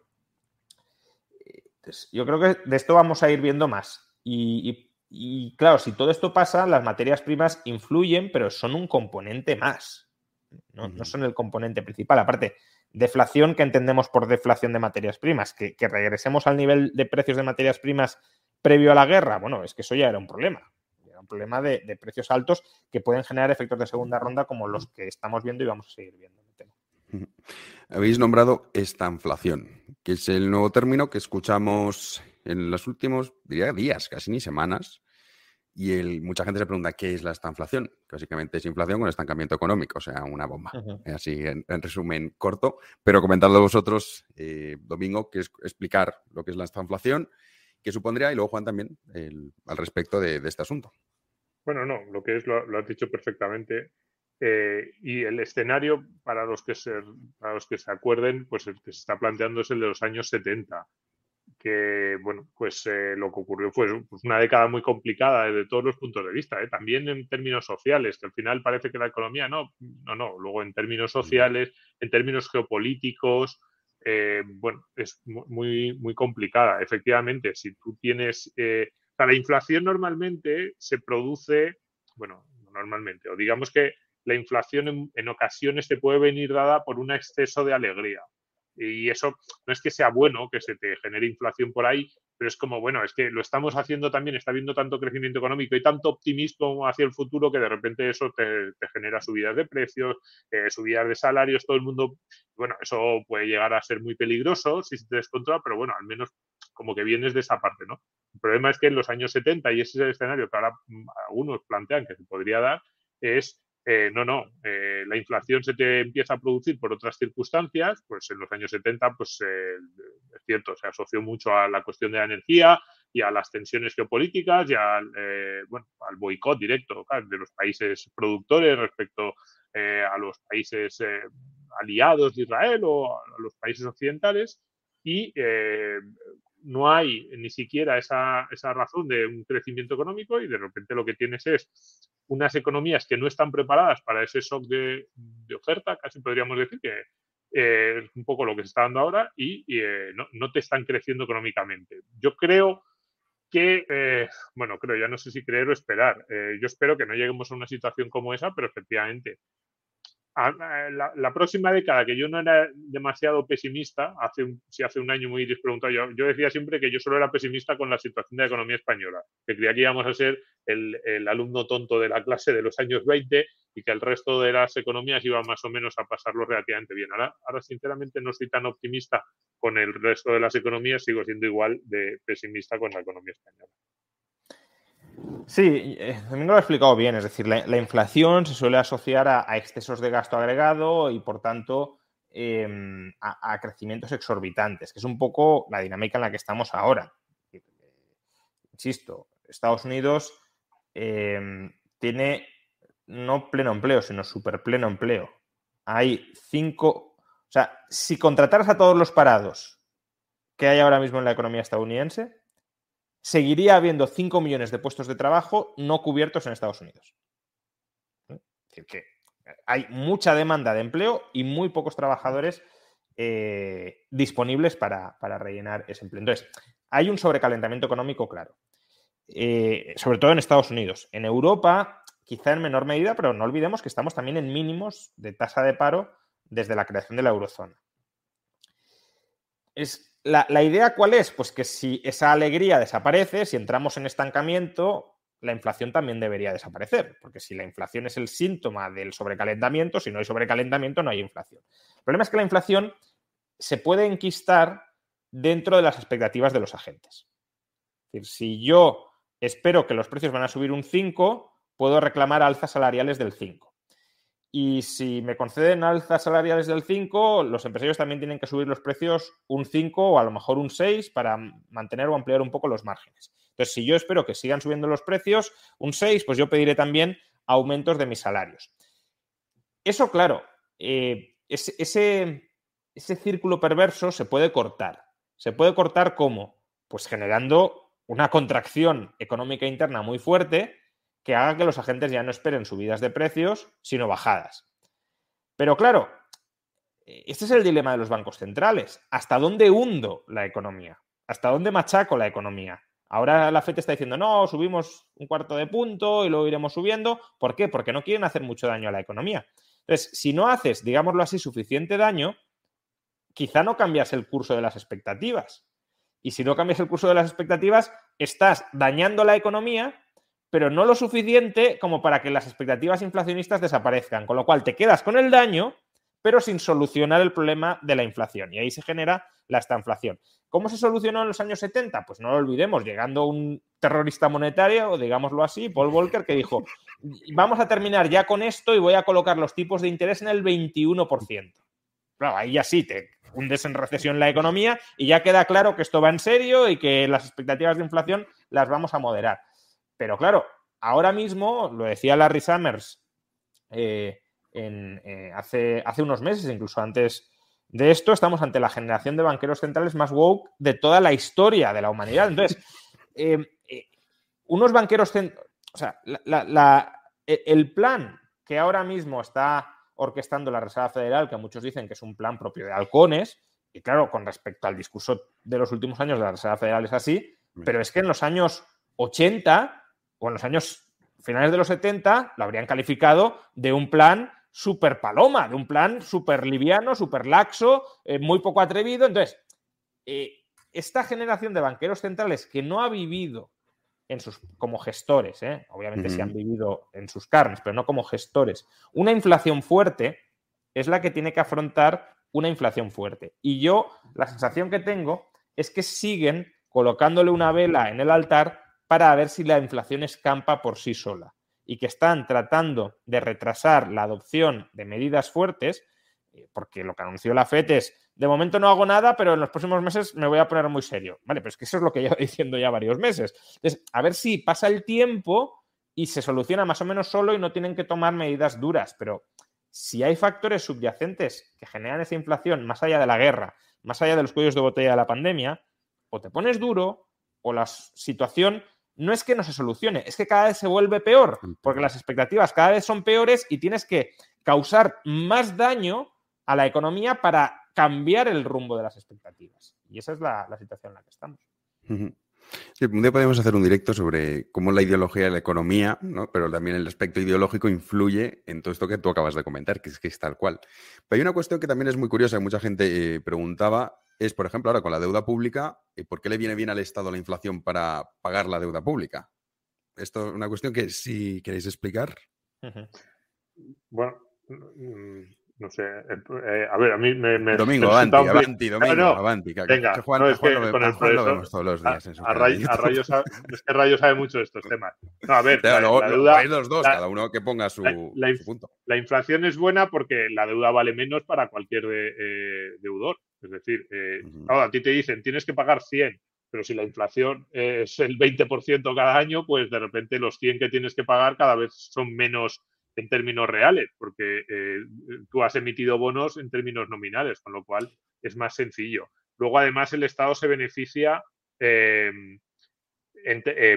Entonces, yo creo que de esto vamos a ir viendo más. Y claro, si todo esto pasa, las materias primas influyen, pero son un componente más. No son el componente principal. Aparte, deflación, que entendemos por deflación de materias primas, que regresemos al nivel de precios de materias primas previo a la guerra, bueno, es que eso ya era un problema. Era un problema de precios altos que pueden generar efectos de segunda ronda como los que estamos viendo y vamos a seguir viendo. Habéis nombrado estanflación, que es el nuevo término que escuchamos en los últimos, diría, días, casi ni semanas. Y mucha gente se pregunta qué es la estanflación. Básicamente es inflación con estancamiento económico, o sea, una bomba. Uh-huh. Así, en resumen corto. Pero comentadlo vosotros, Domingo, que es explicar lo que es la estanflación, qué supondría, y luego Juan también al respecto de este asunto. Bueno, no, lo que es lo has dicho perfectamente. Y el escenario, para los que se acuerden, pues el que se está planteando es el de los años 70. que bueno, pues lo que ocurrió fue una década muy complicada desde todos los puntos de vista, también en términos sociales, que al final parece que la economía no, luego en términos sociales, en términos geopolíticos, bueno, es muy, muy complicada. Efectivamente, si tú tienes, la inflación normalmente se produce, bueno, normalmente, o digamos que la inflación en ocasiones te puede venir dada por un exceso de alegría. Y eso no es que sea bueno que se te genere inflación por ahí, pero es como, bueno, es que lo estamos haciendo también, está habiendo tanto crecimiento económico y tanto optimismo hacia el futuro que de repente eso te genera subidas de precios, subidas de salarios, todo el mundo, bueno, eso puede llegar a ser muy peligroso si se te descontrola, pero bueno, al menos como que vienes de esa parte, ¿no? El problema es que en los años 70, y ese es el escenario que ahora algunos plantean que se podría dar, es... la inflación se te empieza a producir por otras circunstancias, pues en los años 70, pues es cierto, se asoció mucho a la cuestión de la energía y a las tensiones geopolíticas y al boicot directo, claro, de los países productores respecto a los países aliados de Israel o a los países occidentales, y no hay ni siquiera esa razón de un crecimiento económico, y de repente lo que tienes es unas economías que no están preparadas para ese shock de oferta, casi podríamos decir que es un poco lo que se está dando ahora, y no te están creciendo económicamente. Yo creo que, ya no sé si creer o esperar. Yo espero que no lleguemos a una situación como esa, pero efectivamente, la próxima década, que yo no era demasiado pesimista, hace un año muy despreguntado, yo decía siempre que yo solo era pesimista con la situación de la economía española, que creía que íbamos a ser el alumno tonto de la clase de los años 20 y que el resto de las economías iba más o menos a pasarlo relativamente bien. Ahora sinceramente no soy tan optimista con el resto de las economías, sigo siendo igual de pesimista con la economía española. Sí, Domingo lo ha explicado bien, es decir, la inflación se suele asociar a excesos de gasto agregado y, por tanto, a crecimientos exorbitantes, que es un poco la dinámica en la que estamos ahora. Insisto, Estados Unidos tiene no pleno empleo, sino superpleno empleo. Hay si contrataras a todos los parados que hay ahora mismo en la economía estadounidense, seguiría habiendo 5 millones de puestos de trabajo no cubiertos en Estados Unidos. Es decir, que hay mucha demanda de empleo y muy pocos trabajadores disponibles para rellenar ese empleo. Entonces, hay un sobrecalentamiento económico claro, sobre todo en Estados Unidos. En Europa, quizá en menor medida, pero no olvidemos que estamos también en mínimos de tasa de paro desde la creación de la eurozona. ¿La idea cuál es? Pues que si esa alegría desaparece, si entramos en estancamiento, la inflación también debería desaparecer, porque si la inflación es el síntoma del sobrecalentamiento, si no hay sobrecalentamiento, no hay inflación. El problema es que la inflación se puede enquistar dentro de las expectativas de los agentes. Es decir, si yo espero que los precios van a subir un 5, puedo reclamar alzas salariales del 5. Y si me conceden alzas salariales del 5, los empresarios también tienen que subir los precios un 5 o a lo mejor un 6 para mantener o ampliar un poco los márgenes. Entonces, si yo espero que sigan subiendo los precios un 6, pues yo pediré también aumentos de mis salarios. Eso, claro, ese círculo perverso se puede cortar. ¿Se puede cortar cómo? Pues generando una contracción económica interna muy fuerte que haga que los agentes ya no esperen subidas de precios, sino bajadas. Pero claro, este es el dilema de los bancos centrales. ¿Hasta dónde hundo la economía? ¿Hasta dónde machaco la economía? Ahora la FED está diciendo, no, subimos un cuarto de punto y luego iremos subiendo. ¿Por qué? Porque no quieren hacer mucho daño a la economía. Entonces, si no haces, digámoslo así, suficiente daño, quizá no cambias el curso de las expectativas. Y si no cambias el curso de las expectativas, estás dañando la economía, pero no lo suficiente como para que las expectativas inflacionistas desaparezcan, con lo cual te quedas con el daño, pero sin solucionar el problema de la inflación. Y ahí se genera la estanflación. ¿Cómo se solucionó en los años 70? Pues no lo olvidemos, llegando un terrorista monetario, o digámoslo así, Paul Volcker, que dijo, vamos a terminar ya con esto y voy a colocar los tipos de interés en el 21%. Claro, ahí ya sí te hundes en recesión la economía y ya queda claro que esto va en serio y que las expectativas de inflación las vamos a moderar. Pero claro, ahora mismo, lo decía Larry Summers hace unos meses, incluso antes De esto estamos ante la generación de banqueros centrales más woke de toda la historia de la humanidad. Entonces, unos banqueros centrales... O sea, el plan que ahora mismo está orquestando la Reserva Federal, que muchos dicen que es un plan propio de halcones, y claro, con respecto al discurso de los últimos años de la Reserva Federal es así, pero es que en los años 80 o en los años finales de los 70 lo habrían calificado de un plan súper paloma, de un plan súper liviano, súper laxo, muy poco atrevido. Entonces, esta generación de banqueros centrales que no ha vivido en sus, como gestores, obviamente sí han vivido en sus carnes, pero no como gestores, una inflación fuerte, es la que tiene que afrontar una inflación fuerte. Y yo, la sensación que tengo es que siguen colocándole una vela en el altar para ver si la inflación escampa por sí sola, y que están tratando de retrasar la adopción de medidas fuertes, porque lo que anunció la FED es, de momento no hago nada, pero en los próximos meses me voy a poner muy serio. Vale, pero es que eso es lo que llevo diciendo ya varios meses. Entonces, a ver si pasa el tiempo y se soluciona más o menos solo y no tienen que tomar medidas duras. Pero si hay factores subyacentes que generan esa inflación, más allá de la guerra, más allá de los cuellos de botella de la pandemia, o te pones duro o la situación... No es que no se solucione, es que cada vez se vuelve peor, porque las expectativas cada vez son peores y tienes que causar más daño a la economía para cambiar el rumbo de las expectativas. Y esa es la situación en la que estamos. Sí, un día podemos hacer un directo sobre cómo la ideología de la economía, ¿no? Pero también el aspecto ideológico influye en todo esto que tú acabas de comentar, que es tal cual. Pero hay una cuestión que también es muy curiosa, que mucha gente preguntaba, es, por ejemplo, ahora con la deuda pública, ¿por qué le viene bien al Estado la inflación para pagar la deuda pública? Esto es una cuestión que si queréis explicar. Bueno, no sé. A ver, a mí me... Domingo, avanti. Venga, Juan lo vemos todos los días. Es que Rayo sabe mucho de estos temas. No, a ver, cada uno que ponga su punto. La inflación es buena porque la deuda vale menos para cualquier deudor. Es decir, ahora a ti te dicen, tienes que pagar 100, pero si la inflación es el 20% cada año, pues de repente los 100 que tienes que pagar cada vez son menos en términos reales, porque tú has emitido bonos en términos nominales, con lo cual es más sencillo. Luego, además, el Estado se beneficia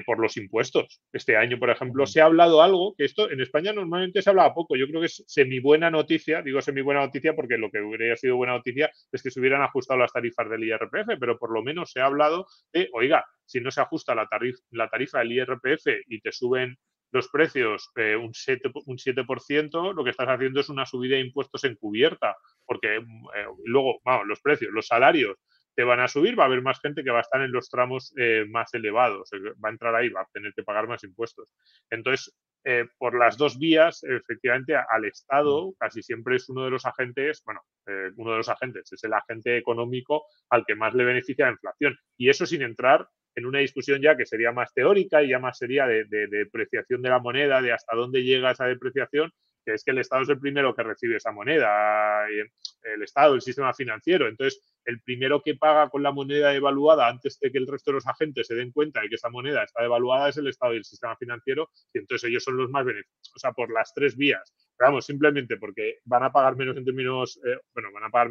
por los impuestos. Este año, por ejemplo, se ha hablado algo, que esto en España normalmente se hablaba poco. Yo creo que es semi-buena noticia, digo semi-buena noticia porque lo que hubiera sido buena noticia es que se hubieran ajustado las tarifas del IRPF, pero por lo menos se ha hablado de, oiga, si no se ajusta la tarifa del IRPF y te suben los precios un 7%, lo que estás haciendo es una subida de impuestos encubierta, porque luego, vamos, los precios, los salarios te van a subir, va a haber más gente que va a estar en los tramos más elevados, va a entrar ahí, va a tener que pagar más impuestos. Entonces, por las dos vías, efectivamente, al Estado casi siempre es uno de los agentes, es el agente económico al que más le beneficia la inflación. Y eso sin entrar en una discusión ya que sería más teórica y ya más sería de depreciación de la moneda, de hasta dónde llega esa depreciación, que es que el Estado es el primero que recibe esa moneda, el Estado, el sistema financiero. Entonces, el primero que paga con la moneda devaluada antes de que el resto de los agentes se den cuenta de que esa moneda está devaluada es el Estado y el sistema financiero, y entonces ellos son los más beneficiados, o sea, por las tres vías. Pero vamos, simplemente porque van a pagar menos en términos, van a pagar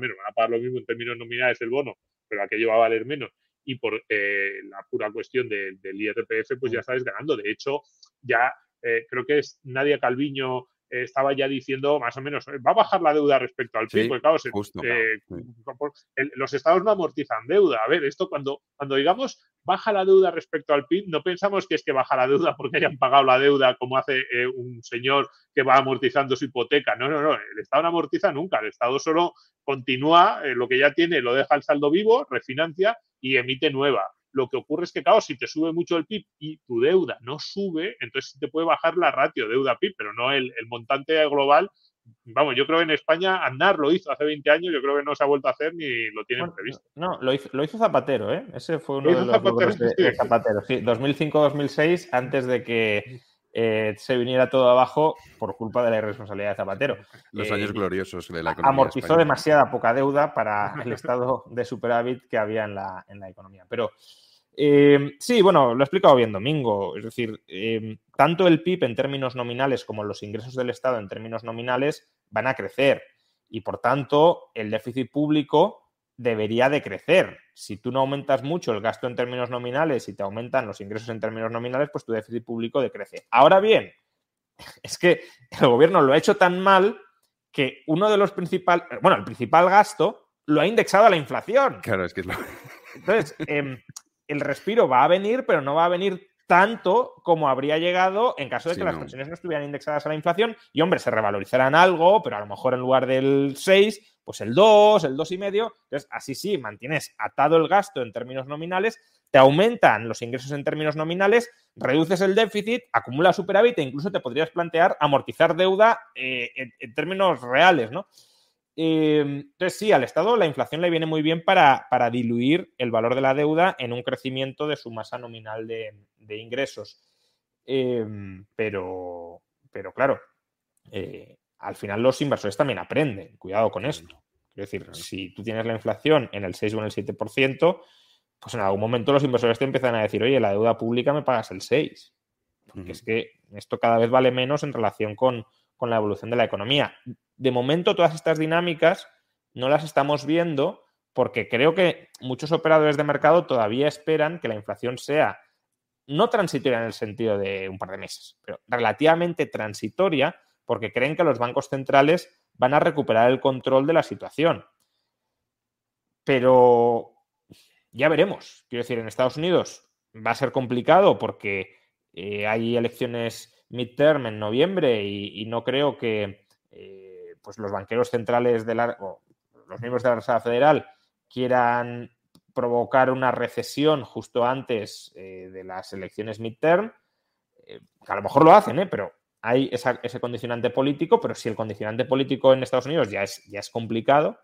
lo mismo en términos nominales el bono, pero aquello va a valer menos. Y por la pura cuestión del IRPF, pues ya sabes ganando. De hecho, ya creo que es Nadia Calviño estaba ya diciendo más o menos, va a bajar la deuda respecto al PIB, sí, porque claro, los estados no amortizan deuda. A ver, esto cuando digamos baja la deuda respecto al PIB, no pensamos que es que baja la deuda porque hayan pagado la deuda como hace un señor que va amortizando su hipoteca. No, el Estado no amortiza nunca, el Estado solo continúa lo que ya tiene, lo deja al saldo vivo, refinancia y emite nueva. Lo que ocurre es que, claro, si te sube mucho el PIB y tu deuda no sube, entonces te puede bajar la ratio deuda-PIB, pero no el montante global. Vamos, yo creo que en España Aznar lo hizo hace 20 años, yo creo que no se ha vuelto a hacer ni lo tienen previsto. No, lo hizo Zapatero, ¿eh? Ese fue uno de los logros de Zapatero. Sí, 2005-2006, antes de que se viniera todo abajo por culpa de la irresponsabilidad de Zapatero. Los años gloriosos de la economía amortizó española. Demasiada poca deuda para el estado de superávit que había en la economía. Pero sí, bueno, lo ha explicado bien Domingo. Es decir, tanto el PIB en términos nominales como los ingresos del Estado en términos nominales van a crecer. y, por tanto, el déficit público debería de crecer. Si tú no aumentas mucho el gasto en términos nominales y te aumentan los ingresos en términos nominales, pues tu déficit público decrece. Ahora bien, es que el gobierno lo ha hecho tan mal que uno de los principales... Bueno, el principal gasto lo ha indexado a la inflación. Claro, es que es lo... Entonces, el respiro va a venir, pero no va a venir tanto como habría llegado en caso de que las pensiones no estuvieran indexadas a la inflación. Y, hombre, se revalorizarán algo, pero a lo mejor en lugar del 6... pues el 2, el 2,5. Entonces, así sí, mantienes atado el gasto en términos nominales, te aumentan los ingresos en términos nominales, reduces el déficit, acumulas superávit e incluso te podrías plantear amortizar deuda en términos reales, ¿no? Entonces, sí, al Estado la inflación le viene muy bien para diluir el valor de la deuda en un crecimiento de su masa nominal de ingresos. Pero claro... al final los inversores también aprenden. Cuidado con esto. Quiero decir, si tú tienes la inflación en el 6 o en el 7%, pues en algún momento los inversores te empiezan a decir, oye, la deuda pública me pagas el 6. Porque es que esto cada vez vale menos en relación con la evolución de la economía. De momento todas estas dinámicas no las estamos viendo porque creo que muchos operadores de mercado todavía esperan que la inflación sea no transitoria en el sentido de un par de meses, pero relativamente transitoria, porque creen que los bancos centrales van a recuperar el control de la situación. Pero ya veremos. Quiero decir, en Estados Unidos va a ser complicado porque hay elecciones midterm en noviembre y no creo que pues los banqueros centrales o los miembros de la Reserva Federal quieran provocar una recesión justo antes de las elecciones midterm. Que a lo mejor lo hacen, pero... hay ese condicionante político, pero si el condicionante político en Estados Unidos ya es complicado,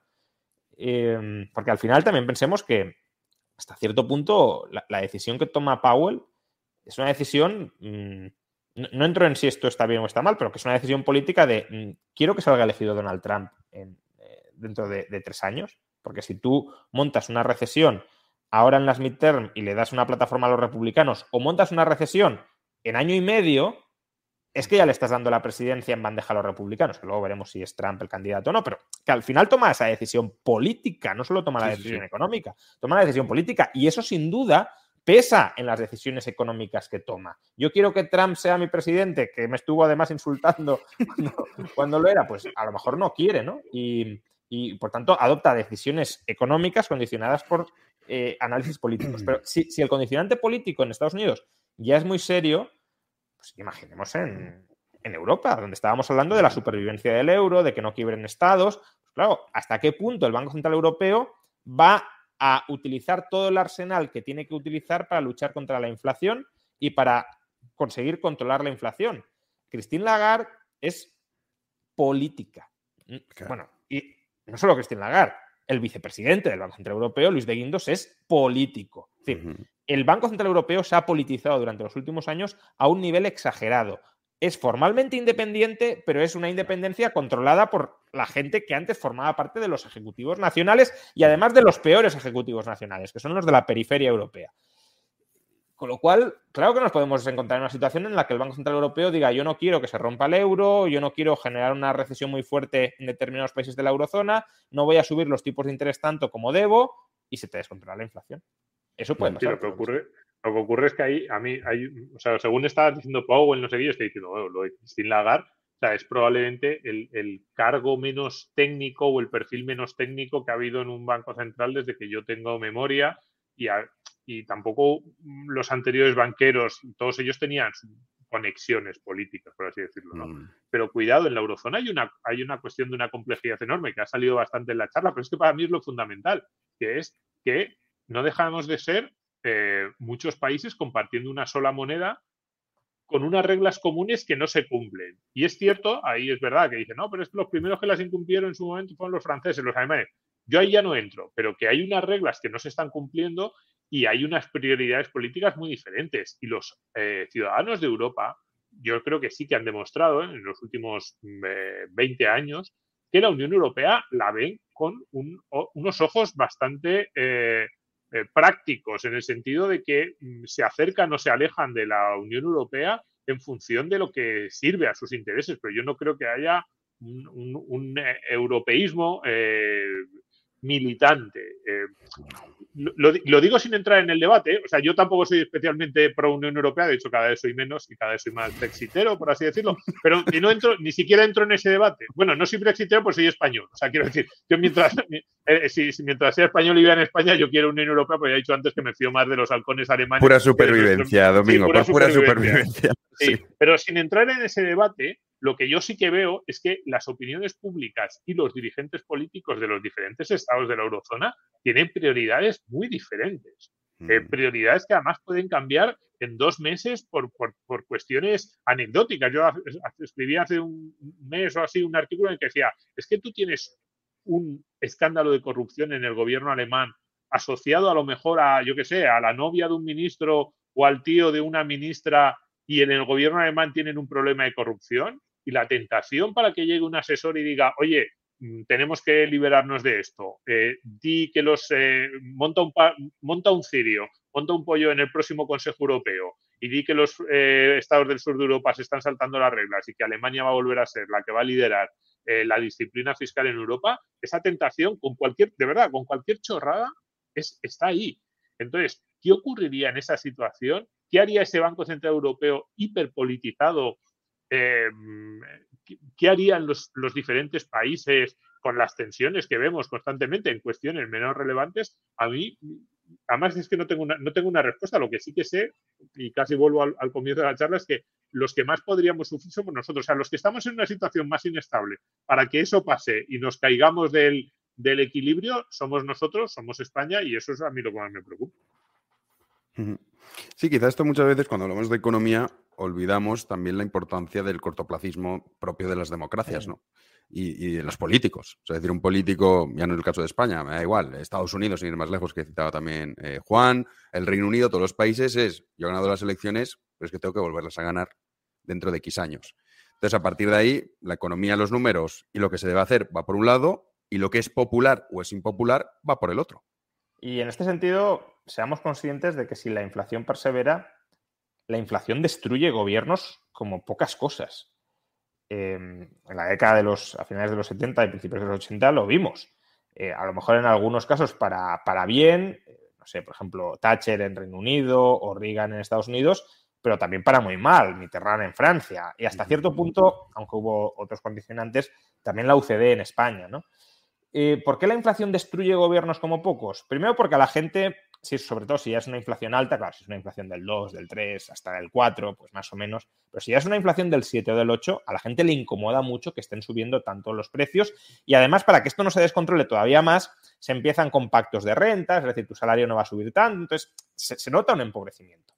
porque al final también pensemos que hasta cierto punto la decisión que toma Powell es una decisión, no entro en si esto está bien o está mal, pero que es una decisión política de quiero que salga elegido Donald Trump dentro de 3 años, porque si tú montas una recesión ahora en las midterm y le das una plataforma a los republicanos o montas una recesión en año y medio, es que ya le estás dando la presidencia en bandeja a los republicanos, que luego veremos si es Trump el candidato o no, pero que al final toma esa decisión política, no solo toma la decisión económica, toma la decisión política, y eso sin duda pesa en las decisiones económicas que toma. Yo quiero que Trump sea mi presidente, que me estuvo además insultando cuando lo era, pues a lo mejor no quiere, ¿no? Y por tanto adopta decisiones económicas condicionadas por análisis políticos. Pero si el condicionante político en Estados Unidos ya es muy serio, pues imaginemos en Europa, donde estábamos hablando de la supervivencia del euro, de que no quiebren estados. Pues claro, ¿hasta qué punto el Banco Central Europeo va a utilizar todo el arsenal que tiene que utilizar para luchar contra la inflación y para conseguir controlar la inflación? Christine Lagarde es política. Claro. Bueno, y no solo Christine Lagarde, el vicepresidente del Banco Central Europeo, Luis de Guindos, es político. Es decir, el Banco Central Europeo se ha politizado durante los últimos años a un nivel exagerado. Es formalmente independiente, pero es una independencia controlada por la gente que antes formaba parte de los ejecutivos nacionales y además de los peores ejecutivos nacionales, que son los de la periferia europea. Con lo cual, claro que nos podemos encontrar en una situación en la que el Banco Central Europeo diga yo no quiero que se rompa el euro, yo no quiero generar una recesión muy fuerte en determinados países de la eurozona, no voy a subir los tipos de interés tanto como debo y se te descontrola la inflación. Eso puede pasar. Sí, lo que ocurre es que ahí, o sea, según estaba diciendo Powell, no sé qué, yo estoy diciendo, bueno, lo de Christine Lagarde, o sea, es probablemente el cargo menos técnico o el perfil menos técnico que ha habido en un banco central desde que yo tengo memoria, y tampoco los anteriores banqueros, todos ellos tenían conexiones políticas, por así decirlo, ¿no? Pero cuidado, en la eurozona hay una cuestión de una complejidad enorme que ha salido bastante en la charla, pero es que para mí es lo fundamental, que es que no dejamos de ser muchos países compartiendo una sola moneda con unas reglas comunes que no se cumplen. Y es cierto, ahí es verdad que dicen, no, pero es que los primeros que las incumplieron en su momento fueron los franceses, los alemanes. Yo ahí ya no entro, pero que hay unas reglas que no se están cumpliendo y hay unas prioridades políticas muy diferentes. Y los ciudadanos de Europa, yo creo que sí que han demostrado en los últimos 20 años que la Unión Europea la ven con unos ojos bastante... prácticos, en el sentido de que se acercan o se alejan de la Unión Europea en función de lo que sirve a sus intereses, pero yo no creo que haya un europeísmo militante. Lo digo sin entrar en el debate, o sea, yo tampoco soy especialmente pro Unión Europea, de hecho cada vez soy menos y cada vez soy más brexitero, por así decirlo, pero no entro, ni siquiera entro en ese debate. Bueno, no soy brexitero porque soy español, o sea, quiero decir, yo mientras sea español y viva en España, yo quiero Unión Europea, porque ya he dicho antes que me fío más de los halcones alemanes. Pura supervivencia, Domingo, sí, pura supervivencia. Sí. Sí. Pero sin entrar en ese debate, lo que yo sí que veo es que las opiniones públicas y los dirigentes políticos de los diferentes estados de la eurozona tienen prioridades muy diferentes. Prioridades que además pueden cambiar en 2 meses por cuestiones anecdóticas. Yo escribí hace un mes o así un artículo en el que decía, es que tú tienes un escándalo de corrupción en el gobierno alemán asociado a lo mejor a, yo qué sé, a la novia de un ministro o al tío de una ministra, y en el gobierno alemán tienen un problema de corrupción. Y la tentación para que llegue un asesor y diga, oye, tenemos que liberarnos de esto, monta un cirio, monta un pollo en el próximo Consejo Europeo y di que los estados del sur de Europa se están saltando las reglas y que Alemania va a volver a ser la que va a liderar la disciplina fiscal en Europa, esa tentación con cualquier chorrada está ahí. Entonces, ¿qué ocurriría en esa situación? ¿Qué haría ese Banco Central Europeo hiperpolitizado? ¿Qué harían los diferentes países con las tensiones que vemos constantemente en cuestiones menos relevantes? A mí, además es que no tengo una respuesta. Lo que sí que sé, y casi vuelvo al comienzo de la charla, es que los que más podríamos sufrir somos nosotros. O sea, los que estamos en una situación más inestable para que eso pase y nos caigamos del equilibrio somos nosotros, somos España, y eso es a mí lo que más me preocupa. Sí, quizás esto muchas veces cuando hablamos de economía olvidamos también la importancia del cortoplacismo propio de las democracias, ¿no? Y de los políticos. O sea, es decir, un político, ya no es el caso de España, me da igual, Estados Unidos, sin ir más lejos, que citaba también Juan, el Reino Unido, todos los países, yo he ganado las elecciones, pero es que tengo que volverlas a ganar dentro de X años. Entonces, a partir de ahí, la economía, los números y lo que se debe hacer va por un lado, y lo que es popular o es impopular va por el otro. Y en este sentido, seamos conscientes de que si la inflación persevera, la inflación destruye gobiernos como pocas cosas. En la década a finales de los 70 y principios de los 80 lo vimos. A lo mejor en algunos casos para bien, no sé, por ejemplo, Thatcher en Reino Unido o Reagan en Estados Unidos, pero también para muy mal, Mitterrand en Francia. Y hasta cierto punto, aunque hubo otros condicionantes, también la UCD en España, ¿no? ¿Por qué la inflación destruye gobiernos como pocos? Primero porque a la gente, sobre todo si ya es una inflación alta, claro, si es una inflación del 2, del 3, hasta del 4, pues más o menos, pero si ya es una inflación del 7 o del 8, a la gente le incomoda mucho que estén subiendo tanto los precios, y además para que esto no se descontrole todavía más, se empiezan con pactos de renta, es decir, tu salario no va a subir tanto, entonces se nota un empobrecimiento.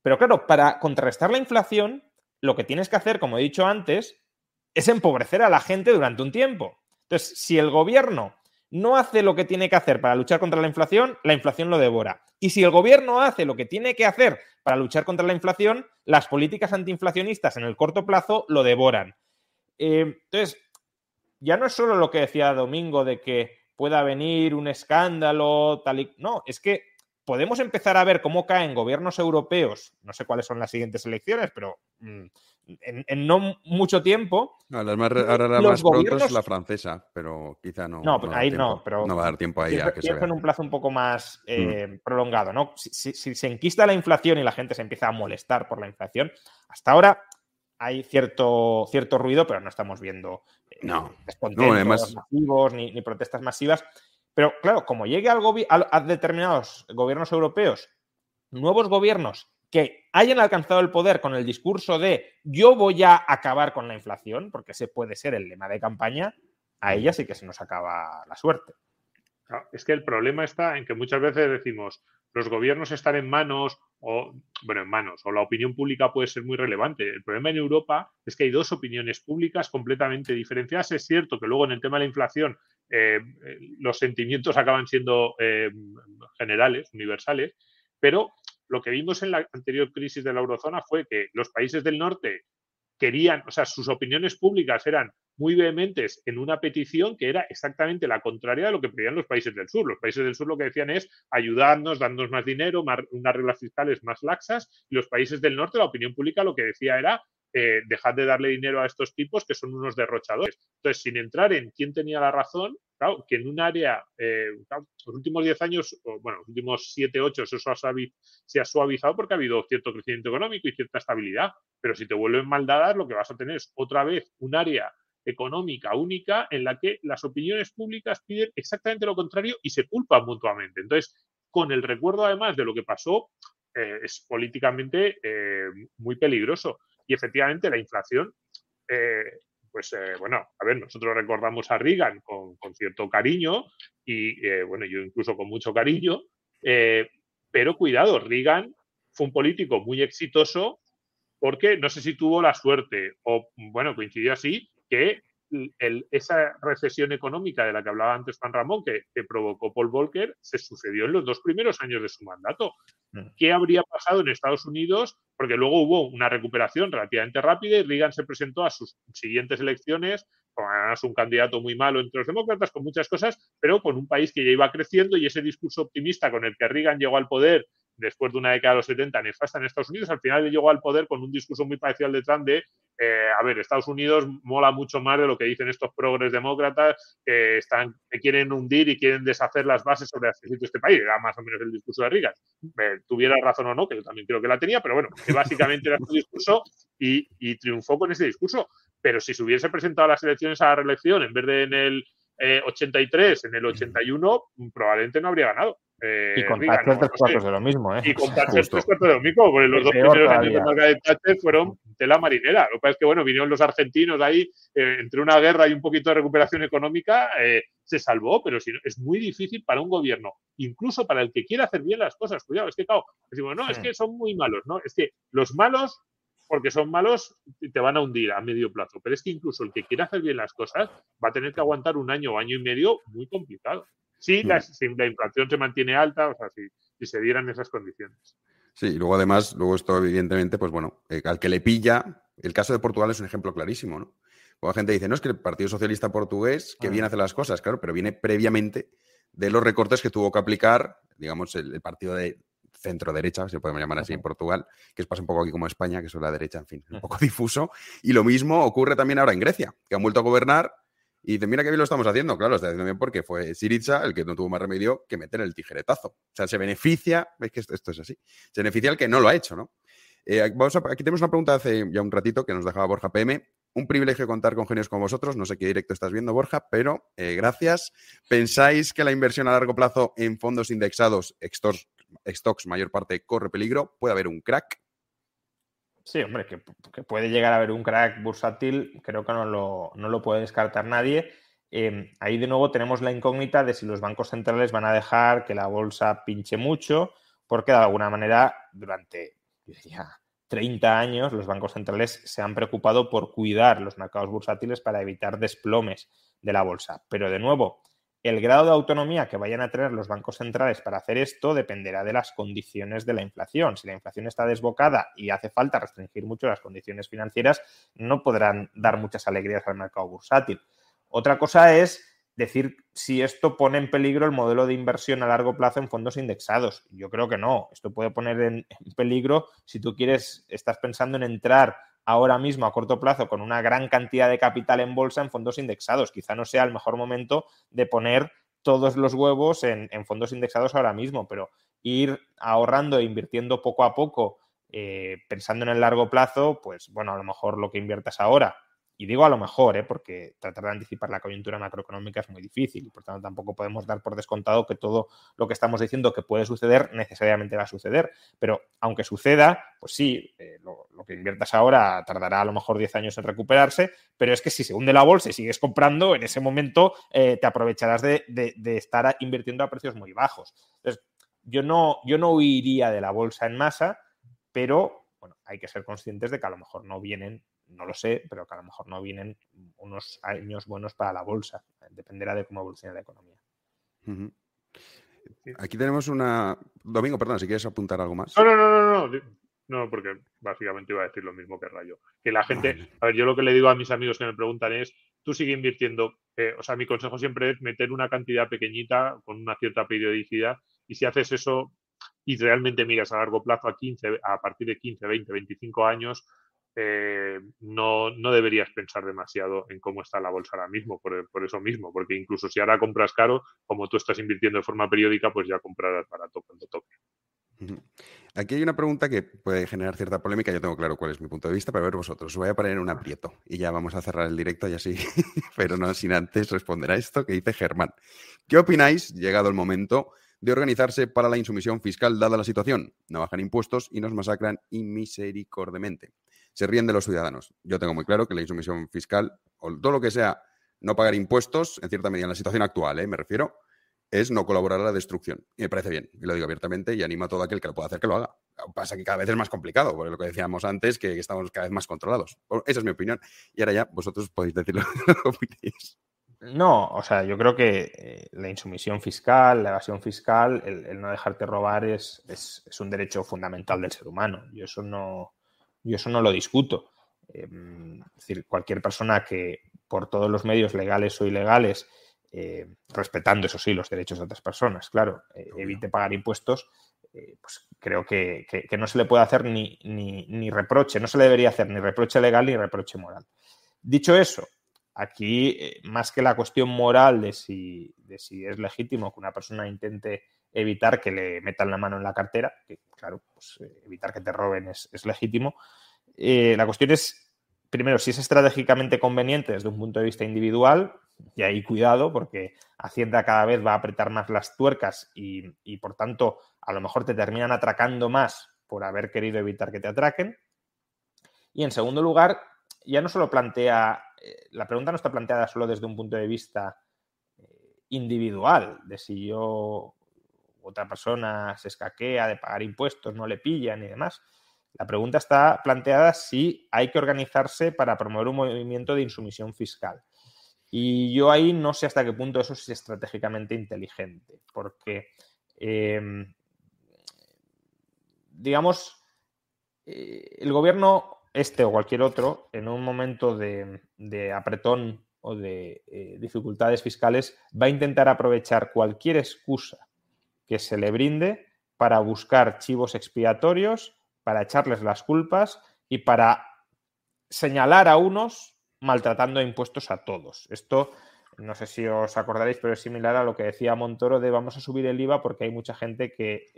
Pero claro, para contrarrestar la inflación, lo que tienes que hacer, como he dicho antes, es empobrecer a la gente durante un tiempo. Entonces, si el gobierno no hace lo que tiene que hacer para luchar contra la inflación lo devora. Y si el gobierno hace lo que tiene que hacer para luchar contra la inflación, las políticas antiinflacionistas en el corto plazo lo devoran. Entonces, ya no es solo lo que decía Domingo de que pueda venir un escándalo, tal y... No, es que podemos empezar a ver cómo caen gobiernos europeos, no sé cuáles son las siguientes elecciones, pero... En no mucho tiempo. No, ahora la más pronto es la francesa, pero quizá no. No, pero ahí no, pero no va a dar tiempo ahí a que se vea. En un plazo un poco más prolongado, ¿no? Si se enquista la inflación y la gente se empieza a molestar por la inflación, hasta ahora hay cierto ruido, pero no estamos viendo descontentos masivos ni protestas masivas. Pero claro, como llegue a determinados gobiernos europeos, nuevos gobiernos que hayan alcanzado el poder con el discurso de yo voy a acabar con la inflación, porque ese puede ser el lema de campaña, a ella sí que se nos acaba la suerte. Es que el problema está en que muchas veces decimos los gobiernos están en manos, o la opinión pública puede ser muy relevante. El problema en Europa es que hay dos opiniones públicas completamente diferenciadas. Es cierto que luego en el tema de la inflación los sentimientos acaban siendo generales, universales, pero lo que vimos en la anterior crisis de la eurozona fue que los países del norte querían, o sea, sus opiniones públicas eran muy vehementes en una petición que era exactamente la contraria de lo que pedían los países del sur. Los países del sur lo que decían es ayudarnos, darnos más dinero, unas reglas fiscales más laxas. Y los países del norte, la opinión pública lo que decía era dejad de darle dinero a estos tipos que son unos derrochadores. Entonces, sin entrar en quién tenía la razón, claro, que en un área, claro, los últimos 10 años, o bueno, los últimos 7, 8, eso se ha suavizado porque ha habido cierto crecimiento económico y cierta estabilidad, pero si te vuelven mal dadas, lo que vas a tener es otra vez un área económica única en la que las opiniones públicas piden exactamente lo contrario y se culpan mutuamente. Entonces, con el recuerdo además de lo que pasó, es políticamente muy peligroso. Y efectivamente la inflación, bueno, a ver, nosotros recordamos a Reagan con cierto cariño y, bueno, yo incluso con mucho cariño, pero cuidado, Reagan fue un político muy exitoso porque no sé si tuvo la suerte o, bueno, coincidió así, que esa recesión económica de la que hablaba antes Juan Ramón, que provocó Paul Volcker, se sucedió en los dos primeros años de su mandato. ¿Qué habría pasado en Estados Unidos? Porque luego hubo una recuperación relativamente rápida y Reagan se presentó a sus siguientes elecciones con un candidato muy malo entre los demócratas, con muchas cosas, pero con un país que ya iba creciendo, y ese discurso optimista con el que Reagan llegó al poder después de una década de los 70 nefasta en Estados Unidos, al final le llegó al poder con un discurso muy parecido al de Trump de, a ver, Estados Unidos mola mucho más de lo que dicen estos progres demócratas que quieren hundir y quieren deshacer las bases sobre las que existe este país. Era más o menos el discurso de Reagan. Tuviera razón o no, que yo también creo que la tenía, pero bueno, que básicamente era su discurso y triunfó con ese discurso. Pero si se hubiese presentado a las elecciones a la reelección en vez de en el 83, en el 81, probablemente no habría ganado. Y con Thatcher tres cuartos de lo mismo, ¿eh? Y con Thatcher tres cuartos de lo mismo, porque los dos primeros años de marca de Thatcher fueron tela marinera. Lo que pasa es que, bueno, vinieron los argentinos ahí, entre una guerra y un poquito de recuperación económica, se salvó, pero si no, es muy difícil para un gobierno, incluso para el que quiera hacer bien las cosas. Cuidado, es que, claro, decimos, no, es que son muy malos, ¿no? Es que los malos, porque son malos, te van a hundir a medio plazo. Pero es que incluso el que quiera hacer bien las cosas va a tener que aguantar un año o año y medio muy complicado. Sí, si la inflación se mantiene alta, o sea, si se dieran esas condiciones. Sí, y luego esto evidentemente, pues bueno, al que le pilla, el caso de Portugal es un ejemplo clarísimo, ¿no? Cuando la gente dice, no, es que el Partido Socialista Portugués, que bien hace las cosas, claro, pero viene previamente de los recortes que tuvo que aplicar, digamos, el partido de centro-derecha, se puede llamar así en Portugal, que pasa un poco aquí como España, que es la derecha, en fin, un poco difuso. Y lo mismo ocurre también ahora en Grecia, que han vuelto a gobernar. Y dice, mira que bien lo estamos haciendo. Claro, lo está haciendo bien porque fue Syriza el que no tuvo más remedio que meter el tijeretazo. O sea, se beneficia, veis que esto es así, se beneficia el que no lo ha hecho, ¿no? Aquí tenemos una pregunta hace ya un ratito que nos dejaba Borja PM. Un privilegio contar con genios como vosotros. No sé qué directo estás viendo, Borja, pero gracias. ¿Pensáis que la inversión a largo plazo en fondos indexados, stocks mayor parte, corre peligro? ¿Puede haber un crack? Sí, hombre, que puede llegar a haber un crack bursátil, creo que no lo puede descartar nadie. Ahí de nuevo tenemos la incógnita de si los bancos centrales van a dejar que la bolsa pinche mucho, porque de alguna manera durante, yo diría, 30 años los bancos centrales se han preocupado por cuidar los mercados bursátiles para evitar desplomes de la bolsa. Pero de nuevo, el grado de autonomía que vayan a tener los bancos centrales para hacer esto dependerá de las condiciones de la inflación. Si la inflación está desbocada y hace falta restringir mucho las condiciones financieras, no podrán dar muchas alegrías al mercado bursátil. Otra cosa es decir si esto pone en peligro el modelo de inversión a largo plazo en fondos indexados. Yo creo que no. Esto puede poner en peligro si tú estás pensando en entrar ahora mismo a corto plazo con una gran cantidad de capital en bolsa en fondos indexados. Quizá no sea el mejor momento de poner todos los huevos en fondos indexados ahora mismo, pero ir ahorrando e invirtiendo poco a poco, pensando en el largo plazo, pues bueno, a lo mejor lo que inviertas ahora, y digo a lo mejor, porque tratar de anticipar la coyuntura macroeconómica es muy difícil y por tanto tampoco podemos dar por descontado que todo lo que estamos diciendo que puede suceder necesariamente va a suceder. Pero aunque suceda, pues sí, lo que inviertas ahora tardará a lo mejor 10 años en recuperarse, pero es que si se hunde la bolsa y sigues comprando, en ese momento te aprovecharás de estar invirtiendo a precios muy bajos. Entonces, yo no huiría de la bolsa en masa, pero bueno, hay que ser conscientes de que a lo mejor no vienen, no lo sé, pero que a lo mejor no vienen unos años buenos para la bolsa. Dependerá de cómo evolucione la economía. Uh-huh. Aquí tenemos una... Domingo, perdón, si quieres apuntar algo más. No, porque básicamente iba a decir lo mismo que Rayo. Que la gente... Vale. A ver, yo lo que le digo a mis amigos que me preguntan es, tú sigue invirtiendo. O sea, mi consejo siempre es meter una cantidad pequeñita con una cierta periodicidad, y si haces eso y realmente miras a largo plazo, a partir de 15, 20, 25 años... no deberías pensar demasiado en cómo está la bolsa ahora mismo, por eso mismo, porque incluso si ahora compras caro, como tú estás invirtiendo de forma periódica, pues ya comprarás barato cuando toque. Aquí hay una pregunta que puede generar cierta polémica. Yo tengo claro cuál es mi punto de vista, pero a ver vosotros. Os voy a poner en un aprieto y ya vamos a cerrar el directo y así, pero no sin antes responder a esto que dice Germán. ¿Qué opináis, llegado el momento, de organizarse para la insumisión fiscal dada la situación? No bajan impuestos y nos masacran inmisericordemente. Se ríen de los ciudadanos. Yo tengo muy claro que la insumisión fiscal, o todo lo que sea no pagar impuestos, en cierta medida en la situación actual, me refiero, es no colaborar a la destrucción. Y me parece bien, y lo digo abiertamente, y animo a todo aquel que lo pueda hacer que lo haga. Pasa que cada vez es más complicado, por lo que decíamos antes, que estamos cada vez más controlados. Esa es mi opinión. Y ahora ya vosotros podéis decir lo que opináis. No, o sea, yo creo que la insumisión fiscal, la evasión fiscal, el no dejarte robar es un derecho fundamental del ser humano. Yo eso no lo discuto. Es decir, cualquier persona que por todos los medios legales o ilegales, respetando eso sí los derechos de otras personas, claro, evite pagar impuestos, pues creo que no se le puede hacer ni reproche, no se le debería hacer ni reproche legal ni reproche moral. Dicho eso, aquí, más que la cuestión moral de si es legítimo que una persona intente evitar que le metan la mano en la cartera, que claro, pues evitar que te roben es legítimo, la cuestión es, primero, si es estratégicamente conveniente desde un punto de vista individual, y ahí cuidado porque Hacienda cada vez va a apretar más las tuercas y por tanto, a lo mejor te terminan atracando más por haber querido evitar que te atraquen. Y en segundo lugar, ya no solo plantea... La pregunta no está planteada solo desde un punto de vista individual, de si yo otra persona se escaquea de pagar impuestos, no le pillan y demás. La pregunta está planteada si hay que organizarse para promover un movimiento de insumisión fiscal. Y yo ahí no sé hasta qué punto eso es estratégicamente inteligente, porque, digamos, el gobierno... Este o cualquier otro, en un momento de apretón o de dificultades fiscales, va a intentar aprovechar cualquier excusa que se le brinde para buscar chivos expiatorios, para echarles las culpas y para señalar a unos maltratando impuestos a todos. Esto, no sé si os acordaréis, pero es similar a lo que decía Montoro de vamos a subir el IVA porque hay mucha gente que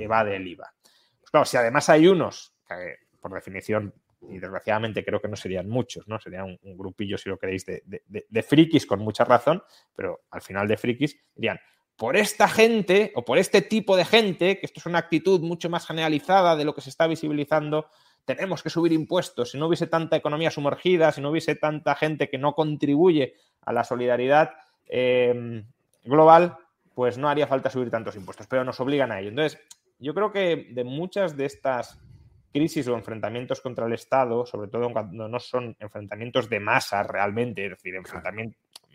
evade el IVA. Pues claro, si además hay unos que, por definición, y desgraciadamente creo que no serían muchos, ¿no? Serían un grupillo, si lo queréis, de frikis con mucha razón, pero al final de frikis dirían, por esta gente o por este tipo de gente, que esto es una actitud mucho más generalizada de lo que se está visibilizando, tenemos que subir impuestos. Si no hubiese tanta economía sumergida, si no hubiese tanta gente que no contribuye a la solidaridad global, pues no haría falta subir tantos impuestos, pero nos obligan a ello. Entonces, yo creo que de muchas de estas crisis o enfrentamientos contra el Estado, sobre todo cuando no son enfrentamientos de masa realmente, es decir,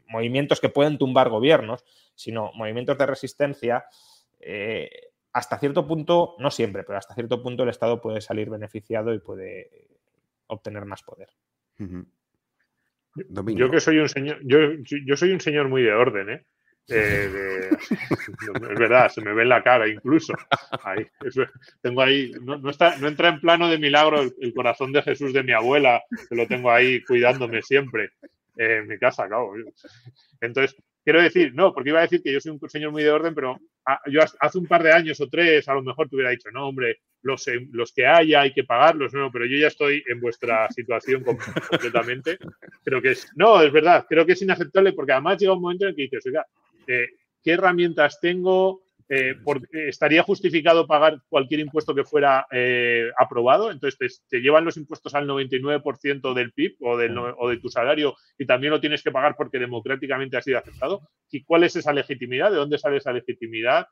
movimientos que pueden tumbar gobiernos, sino movimientos de resistencia, hasta cierto punto, no siempre, pero hasta cierto punto el Estado puede salir beneficiado y puede obtener más poder. Uh-huh. Domingo. Yo soy un señor muy de orden, ¿eh? Es verdad, se me ve en la cara incluso. Ahí, eso, tengo ahí, no entra en plano de milagro el corazón de Jesús de mi abuela, que lo tengo ahí cuidándome siempre en mi casa, claro. Entonces, quiero decir, no, porque iba a decir que yo soy un señor muy de orden, pero yo hace un par de años o tres a lo mejor te hubiera dicho, no, hombre, los que haya hay que pagarlos, no, pero yo ya estoy en vuestra situación completamente. Creo que es verdad, creo que es inaceptable porque además llega un momento en el que dices, oiga, ¿qué herramientas tengo? ¿Estaría justificado pagar cualquier impuesto que fuera aprobado? Entonces te llevan los impuestos al 99% del PIB o de tu salario y también lo tienes que pagar porque democráticamente ha sido aceptado. ¿Y cuál es esa legitimidad? ¿De dónde sale esa legitimidad?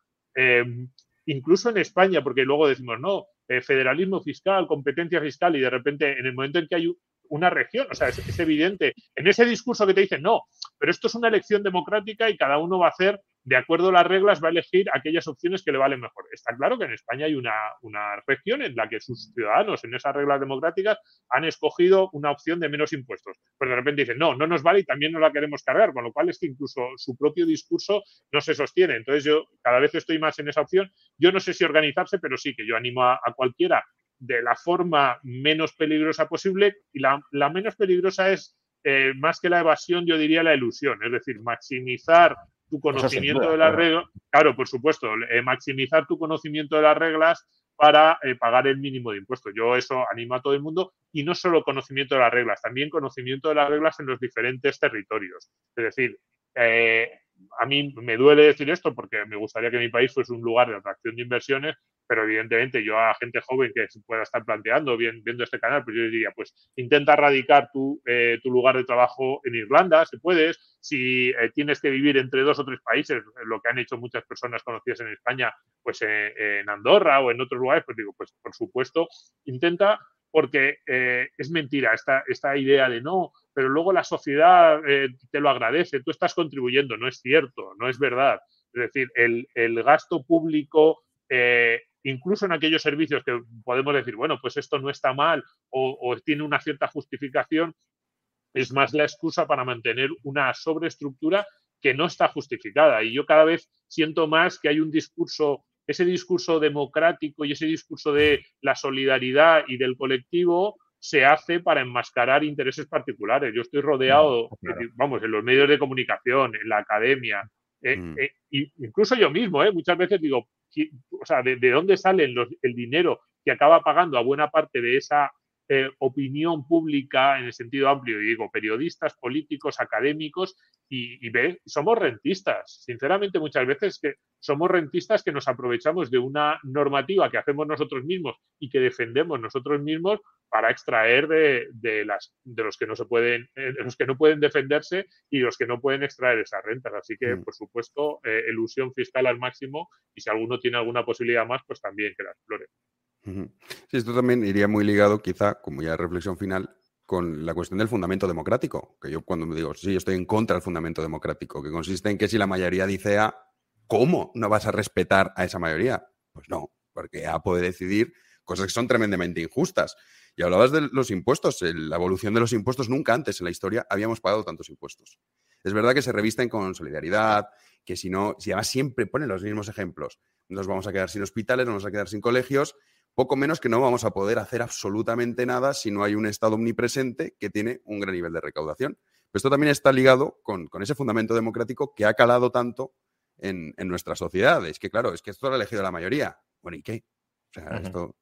Incluso en España, porque luego decimos, no, federalismo fiscal, competencia fiscal, y de repente en el momento en que hay una región, o sea, es evidente, en ese discurso que te dicen, no, pero esto es una elección democrática y cada uno va a hacer, de acuerdo a las reglas, va a elegir aquellas opciones que le valen mejor. Está claro que en España hay una región en la que sus ciudadanos, en esas reglas democráticas, han escogido una opción de menos impuestos. Pero de repente dicen, no nos vale y también nos la queremos cargar, con lo cual es que incluso su propio discurso no se sostiene. Entonces yo cada vez estoy más en esa opción. Yo no sé si organizarse, pero sí que yo animo a cualquiera de la forma menos peligrosa posible, y la menos peligrosa es, más que la evasión, yo diría la elusión, es decir, maximizar tu conocimiento de las reglas, claro, por supuesto, maximizar tu conocimiento de las reglas para pagar el mínimo de impuestos. Yo eso animo a todo el mundo, y no solo conocimiento de las reglas, también conocimiento de las reglas en los diferentes territorios. Es decir, a mí me duele decir esto porque me gustaría que mi país fuese un lugar de atracción de inversiones, pero evidentemente yo a gente joven que se pueda estar planteando, viendo este canal, pues yo diría, pues intenta radicar tu lugar de trabajo en Irlanda, si puedes. Si tienes que vivir entre dos o tres países, lo que han hecho muchas personas conocidas en España, pues en Andorra o en otros lugares, pues digo, pues por supuesto, intenta, porque es mentira esta idea de no, pero luego la sociedad te lo agradece, tú estás contribuyendo. No es cierto, no es verdad. Es decir, el gasto público, incluso en aquellos servicios que podemos decir, bueno, pues esto no está mal o tiene una cierta justificación, es más la excusa para mantener una sobreestructura que no está justificada. Y yo cada vez siento más que hay un discurso, ese discurso democrático y ese discurso de la solidaridad y del colectivo, se hace para enmascarar intereses particulares. Yo estoy rodeado, vamos, en los medios de comunicación, en la academia, incluso yo mismo, muchas veces digo, o sea, ¿de dónde sale el dinero que acaba pagando a buena parte de esa opinión pública en el sentido amplio? Y digo, periodistas, políticos, académicos, y somos rentistas. Sinceramente, muchas veces que somos rentistas que nos aprovechamos de una normativa que hacemos nosotros mismos y que defendemos nosotros mismos para extraer de los que no se pueden, de los que no pueden defenderse y los que no pueden extraer esas rentas. Así que, por supuesto, elusión fiscal al máximo, y si alguno tiene alguna posibilidad más, pues también que la explore. Sí, esto también iría muy ligado, quizá, como ya reflexión final, con la cuestión del fundamento democrático, que yo cuando me digo, sí, yo estoy en contra del fundamento democrático, que consiste en que si la mayoría dice A, ¿cómo no vas a respetar a esa mayoría? Pues no, porque A puede decidir cosas que son tremendamente injustas. Y hablabas de los impuestos, la evolución de los impuestos. Nunca antes en la historia habíamos pagado tantos impuestos. Es verdad que se revisten con solidaridad, que si no, si además siempre ponen los mismos ejemplos. Nos vamos a quedar sin hospitales, nos vamos a quedar sin colegios, poco menos que no vamos a poder hacer absolutamente nada si no hay un Estado omnipresente que tiene un gran nivel de recaudación. Pero esto también está ligado con ese fundamento democrático que ha calado tanto en nuestras sociedades. Que claro, es que esto lo ha elegido la mayoría. Bueno, ¿y qué? O sea, esto...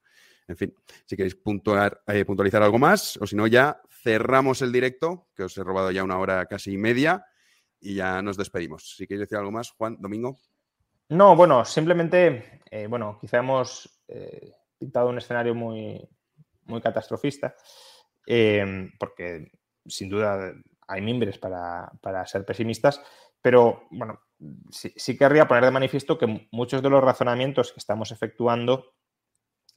En fin, si queréis puntualizar algo más, o si no ya cerramos el directo, que os he robado ya una hora casi y media, y ya nos despedimos. Si queréis decir algo más, Juan, Domingo. No, bueno, simplemente, quizá hemos pintado un escenario muy, muy catastrofista, porque sin duda hay mimbres para ser pesimistas, pero bueno, sí querría poner de manifiesto que muchos de los razonamientos que estamos efectuando,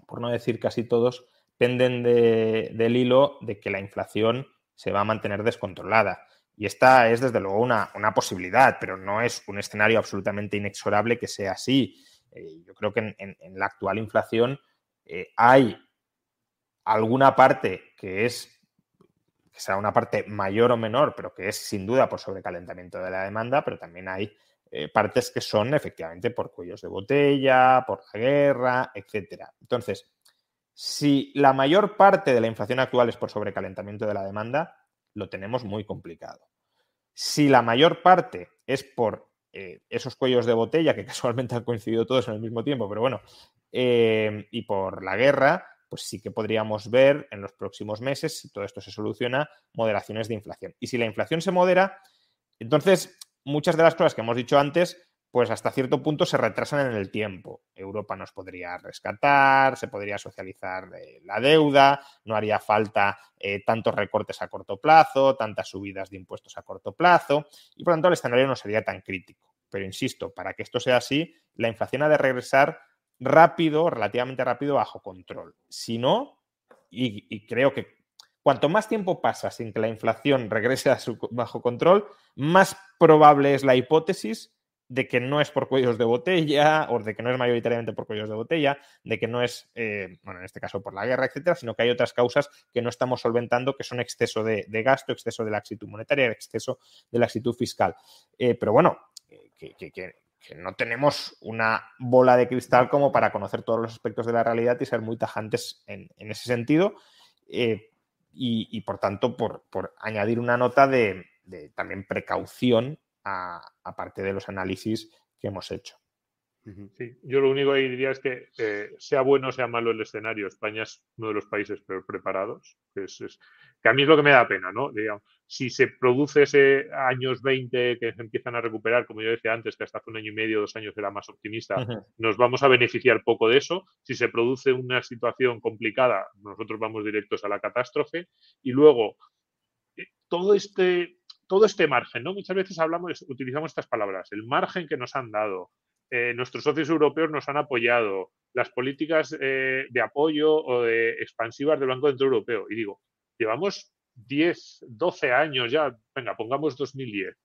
por no decir casi todos, penden del hilo de que la inflación se va a mantener descontrolada. Y esta es, desde luego, una posibilidad, pero no es un escenario absolutamente inexorable que sea así. Yo creo que en la actual inflación hay alguna parte que será una parte mayor o menor, pero que es sin duda por sobrecalentamiento de la demanda, pero también hay partes que son efectivamente por cuellos de botella, por la guerra, etcétera. Entonces, si la mayor parte de la inflación actual es por sobrecalentamiento de la demanda, lo tenemos muy complicado. Si la mayor parte es por esos cuellos de botella, que casualmente han coincidido todos en el mismo tiempo, pero bueno, y por la guerra, pues sí que podríamos ver en los próximos meses, si todo esto se soluciona, moderaciones de inflación. Y si la inflación se modera, entonces... muchas de las cosas que hemos dicho antes, pues hasta cierto punto se retrasan en el tiempo. Europa nos podría rescatar, se podría socializar la deuda, no haría falta tantos recortes a corto plazo, tantas subidas de impuestos a corto plazo, y por lo tanto el escenario no sería tan crítico. Pero insisto, para que esto sea así, la inflación ha de regresar rápido, relativamente rápido, bajo control. Si no, y creo que cuanto más tiempo pasa sin que la inflación regrese a bajo control, más probable es la hipótesis de que no es por cuellos de botella, o de que no es mayoritariamente por cuellos de botella, de que no es, en este caso por la guerra, etcétera, sino que hay otras causas que no estamos solventando, que son exceso de gasto, exceso de laxitud monetaria, exceso de laxitud fiscal. Pero bueno, que que no tenemos una bola de cristal como para conocer todos los aspectos de la realidad y ser muy tajantes en ese sentido. Y por tanto, por añadir una nota de también precaución a parte de los análisis que hemos hecho. Sí, yo lo único que diría es que sea bueno o sea malo el escenario, España es uno de los países peor preparados, que a mí es lo que me da pena, ¿no? Digamos, si se produce ese años 20 que empiezan a recuperar, como yo decía antes, que hasta hace 1 año y medio, 2 años era más optimista, nos vamos a beneficiar poco de eso. Si se produce una situación complicada, nosotros vamos directos a la catástrofe. Y luego, todo este margen, ¿no? Muchas veces utilizamos estas palabras, el margen que nos han dado. Nuestros socios europeos nos han apoyado, las políticas de apoyo o de expansivas del Banco Central Europeo. Y digo, llevamos 10, 12 años ya, venga, pongamos 2010,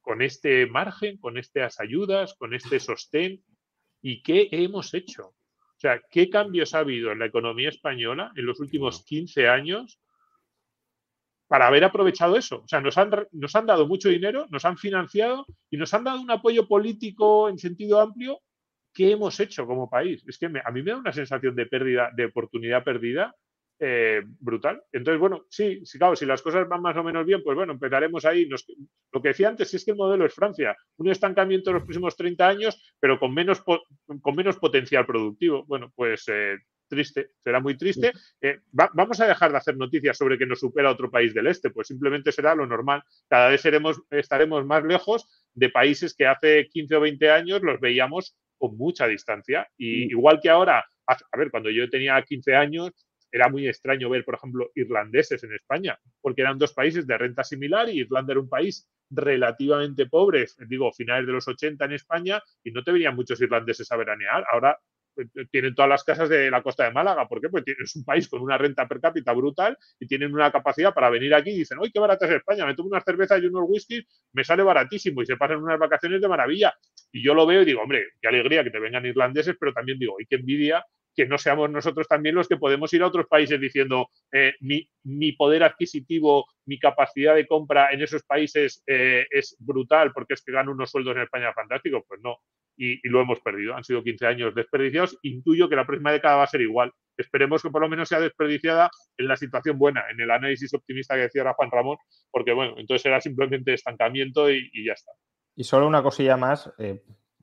con este margen, con estas ayudas, con este sostén. ¿Y qué hemos hecho? O sea, ¿qué cambios ha habido en la economía española en los últimos 15 años para haber aprovechado eso? O sea, nos han dado mucho dinero, nos han financiado y nos han dado un apoyo político en sentido amplio. ¿Qué hemos hecho como país? Es que a mí me da una sensación de pérdida, de oportunidad perdida brutal. Entonces, bueno, sí, claro, si las cosas van más o menos bien, pues bueno, empezaremos ahí. Lo que decía antes es que el modelo es Francia. Un estancamiento en los próximos 30 años, pero con menos potencial productivo. Bueno, pues... triste, será muy triste. Vamos a dejar de hacer noticias sobre que nos supera otro país del este, pues simplemente será lo normal. Cada vez estaremos más lejos de países que hace 15 o 20 años los veíamos con mucha distancia. Y igual que ahora, a ver, cuando yo tenía 15 años era muy extraño ver, por ejemplo, irlandeses en España, porque eran dos países de renta similar y Irlanda era un país relativamente pobre, digo, finales de los 80 en España, y no te venían muchos irlandeses a veranear. Ahora tienen todas las casas de la costa de Málaga. ¿Por qué? Porque es un país con una renta per cápita brutal y tienen una capacidad para venir aquí y dicen, ¡ay, qué barata es España! Me tomo unas cervezas y unos whiskies, me sale baratísimo y se pasan unas vacaciones de maravilla. Y yo lo veo y digo, hombre, qué alegría que te vengan irlandeses, pero también digo, ¡ay, qué envidia que no seamos nosotros también los que podemos ir a otros países diciendo mi poder adquisitivo, mi capacidad de compra en esos países es brutal porque es que gano unos sueldos en España fantásticos! Pues no. Y lo hemos perdido. Han sido 15 años desperdiciados. Intuyo que la próxima década va a ser igual. Esperemos que por lo menos sea desperdiciada en la situación buena, en el análisis optimista que decía ahora Juan Ramón, porque bueno, entonces será simplemente estancamiento y ya está. Y solo una cosilla más,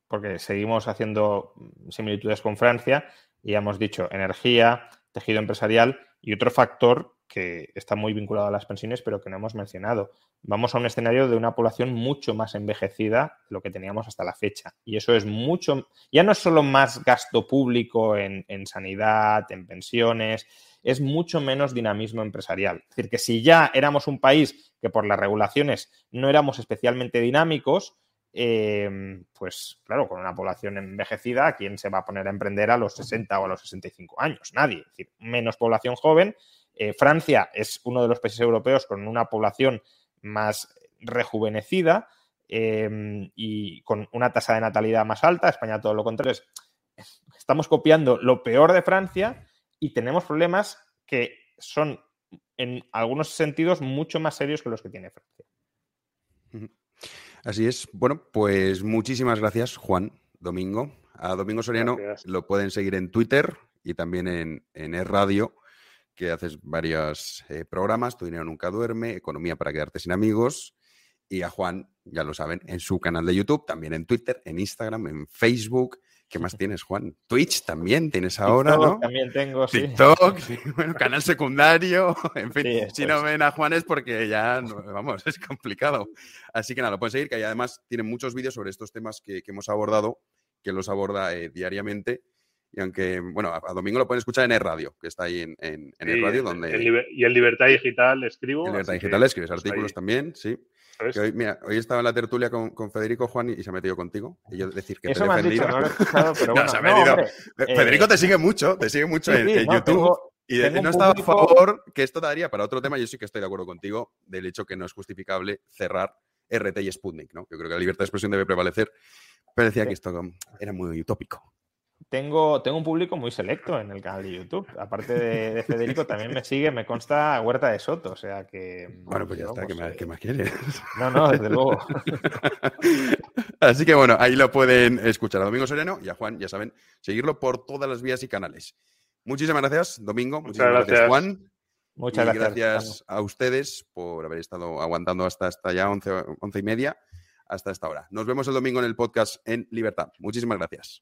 porque seguimos haciendo similitudes con Francia y ya hemos dicho energía, tejido empresarial y otro factor que está muy vinculado a las pensiones pero que no hemos mencionado. Vamos a un escenario de una población mucho más envejecida de lo que teníamos hasta la fecha. Y eso es mucho... Ya no es solo más gasto público en sanidad, en pensiones, es mucho menos dinamismo empresarial. Es decir, que si ya éramos un país que por las regulaciones no éramos especialmente dinámicos, pues claro, con una población envejecida, ¿quién se va a poner a emprender a los 60 o a los 65 años? Nadie. Es decir, menos población joven. Francia es uno de los países europeos con una población más rejuvenecida y con una tasa de natalidad más alta. España todo lo contrario. Estamos copiando lo peor de Francia y tenemos problemas que son en algunos sentidos mucho más serios que los que tiene Francia. Así es. Bueno, pues muchísimas gracias, Juan, Domingo. A Domingo Soriano lo pueden seguir en Twitter y también en E-Radio, que haces varios programas, Tu Dinero Nunca Duerme, Economía para Quedarte Sin Amigos, y a Juan, ya lo saben, en su canal de YouTube, también en Twitter, en Instagram, en Facebook. ¿Qué más tienes, Juan? Twitch también tienes ahora, TikTok, ¿no? También tengo, TikTok, sí. TikTok, bueno, canal secundario, en fin, sí, si no ven a Juan es porque ya, vamos, es complicado. Así que nada, lo pueden seguir, que ahí además tienen muchos vídeos sobre estos temas que hemos abordado, que los aborda diariamente. Y aunque, bueno, a Domingo lo pueden escuchar en E-Radio, que está ahí en sí, E-Radio. Donde... Y en Libertad Digital escribo. En Libertad Digital escribes artículos ahí también, sí. Hoy estaba en la tertulia con Federico, Juan, y se ha metido contigo. Y yo decir que eso te he defendido. Eso me has dicho, no lo he escuchado, pero bueno. No, se ha metido. Hombre, Federico te sigue mucho sí, en YouTube. Y no estaba público... a favor, que esto daría para otro tema. Yo sí que estoy de acuerdo contigo del hecho que no es justificable cerrar RT y Sputnik, ¿no? Yo creo que la libertad de expresión debe prevalecer. Pero decía que esto era muy utópico. Tengo un público muy selecto en el canal de YouTube. Aparte de Federico, también me sigue, me consta Huerta de Soto, o sea que... Bueno, pues ya está, ¿qué más quieres? No, desde luego. Así que bueno, ahí lo pueden escuchar a Domingo Soriano y a Juan, ya saben, seguirlo por todas las vías y canales. Muchísimas gracias, Domingo. Muchísimas gracias, Juan. Muchas gracias. Gracias a ustedes por haber estado aguantando hasta ya 11:30, hasta esta hora. Nos vemos el domingo en el podcast En Libertad. Muchísimas gracias.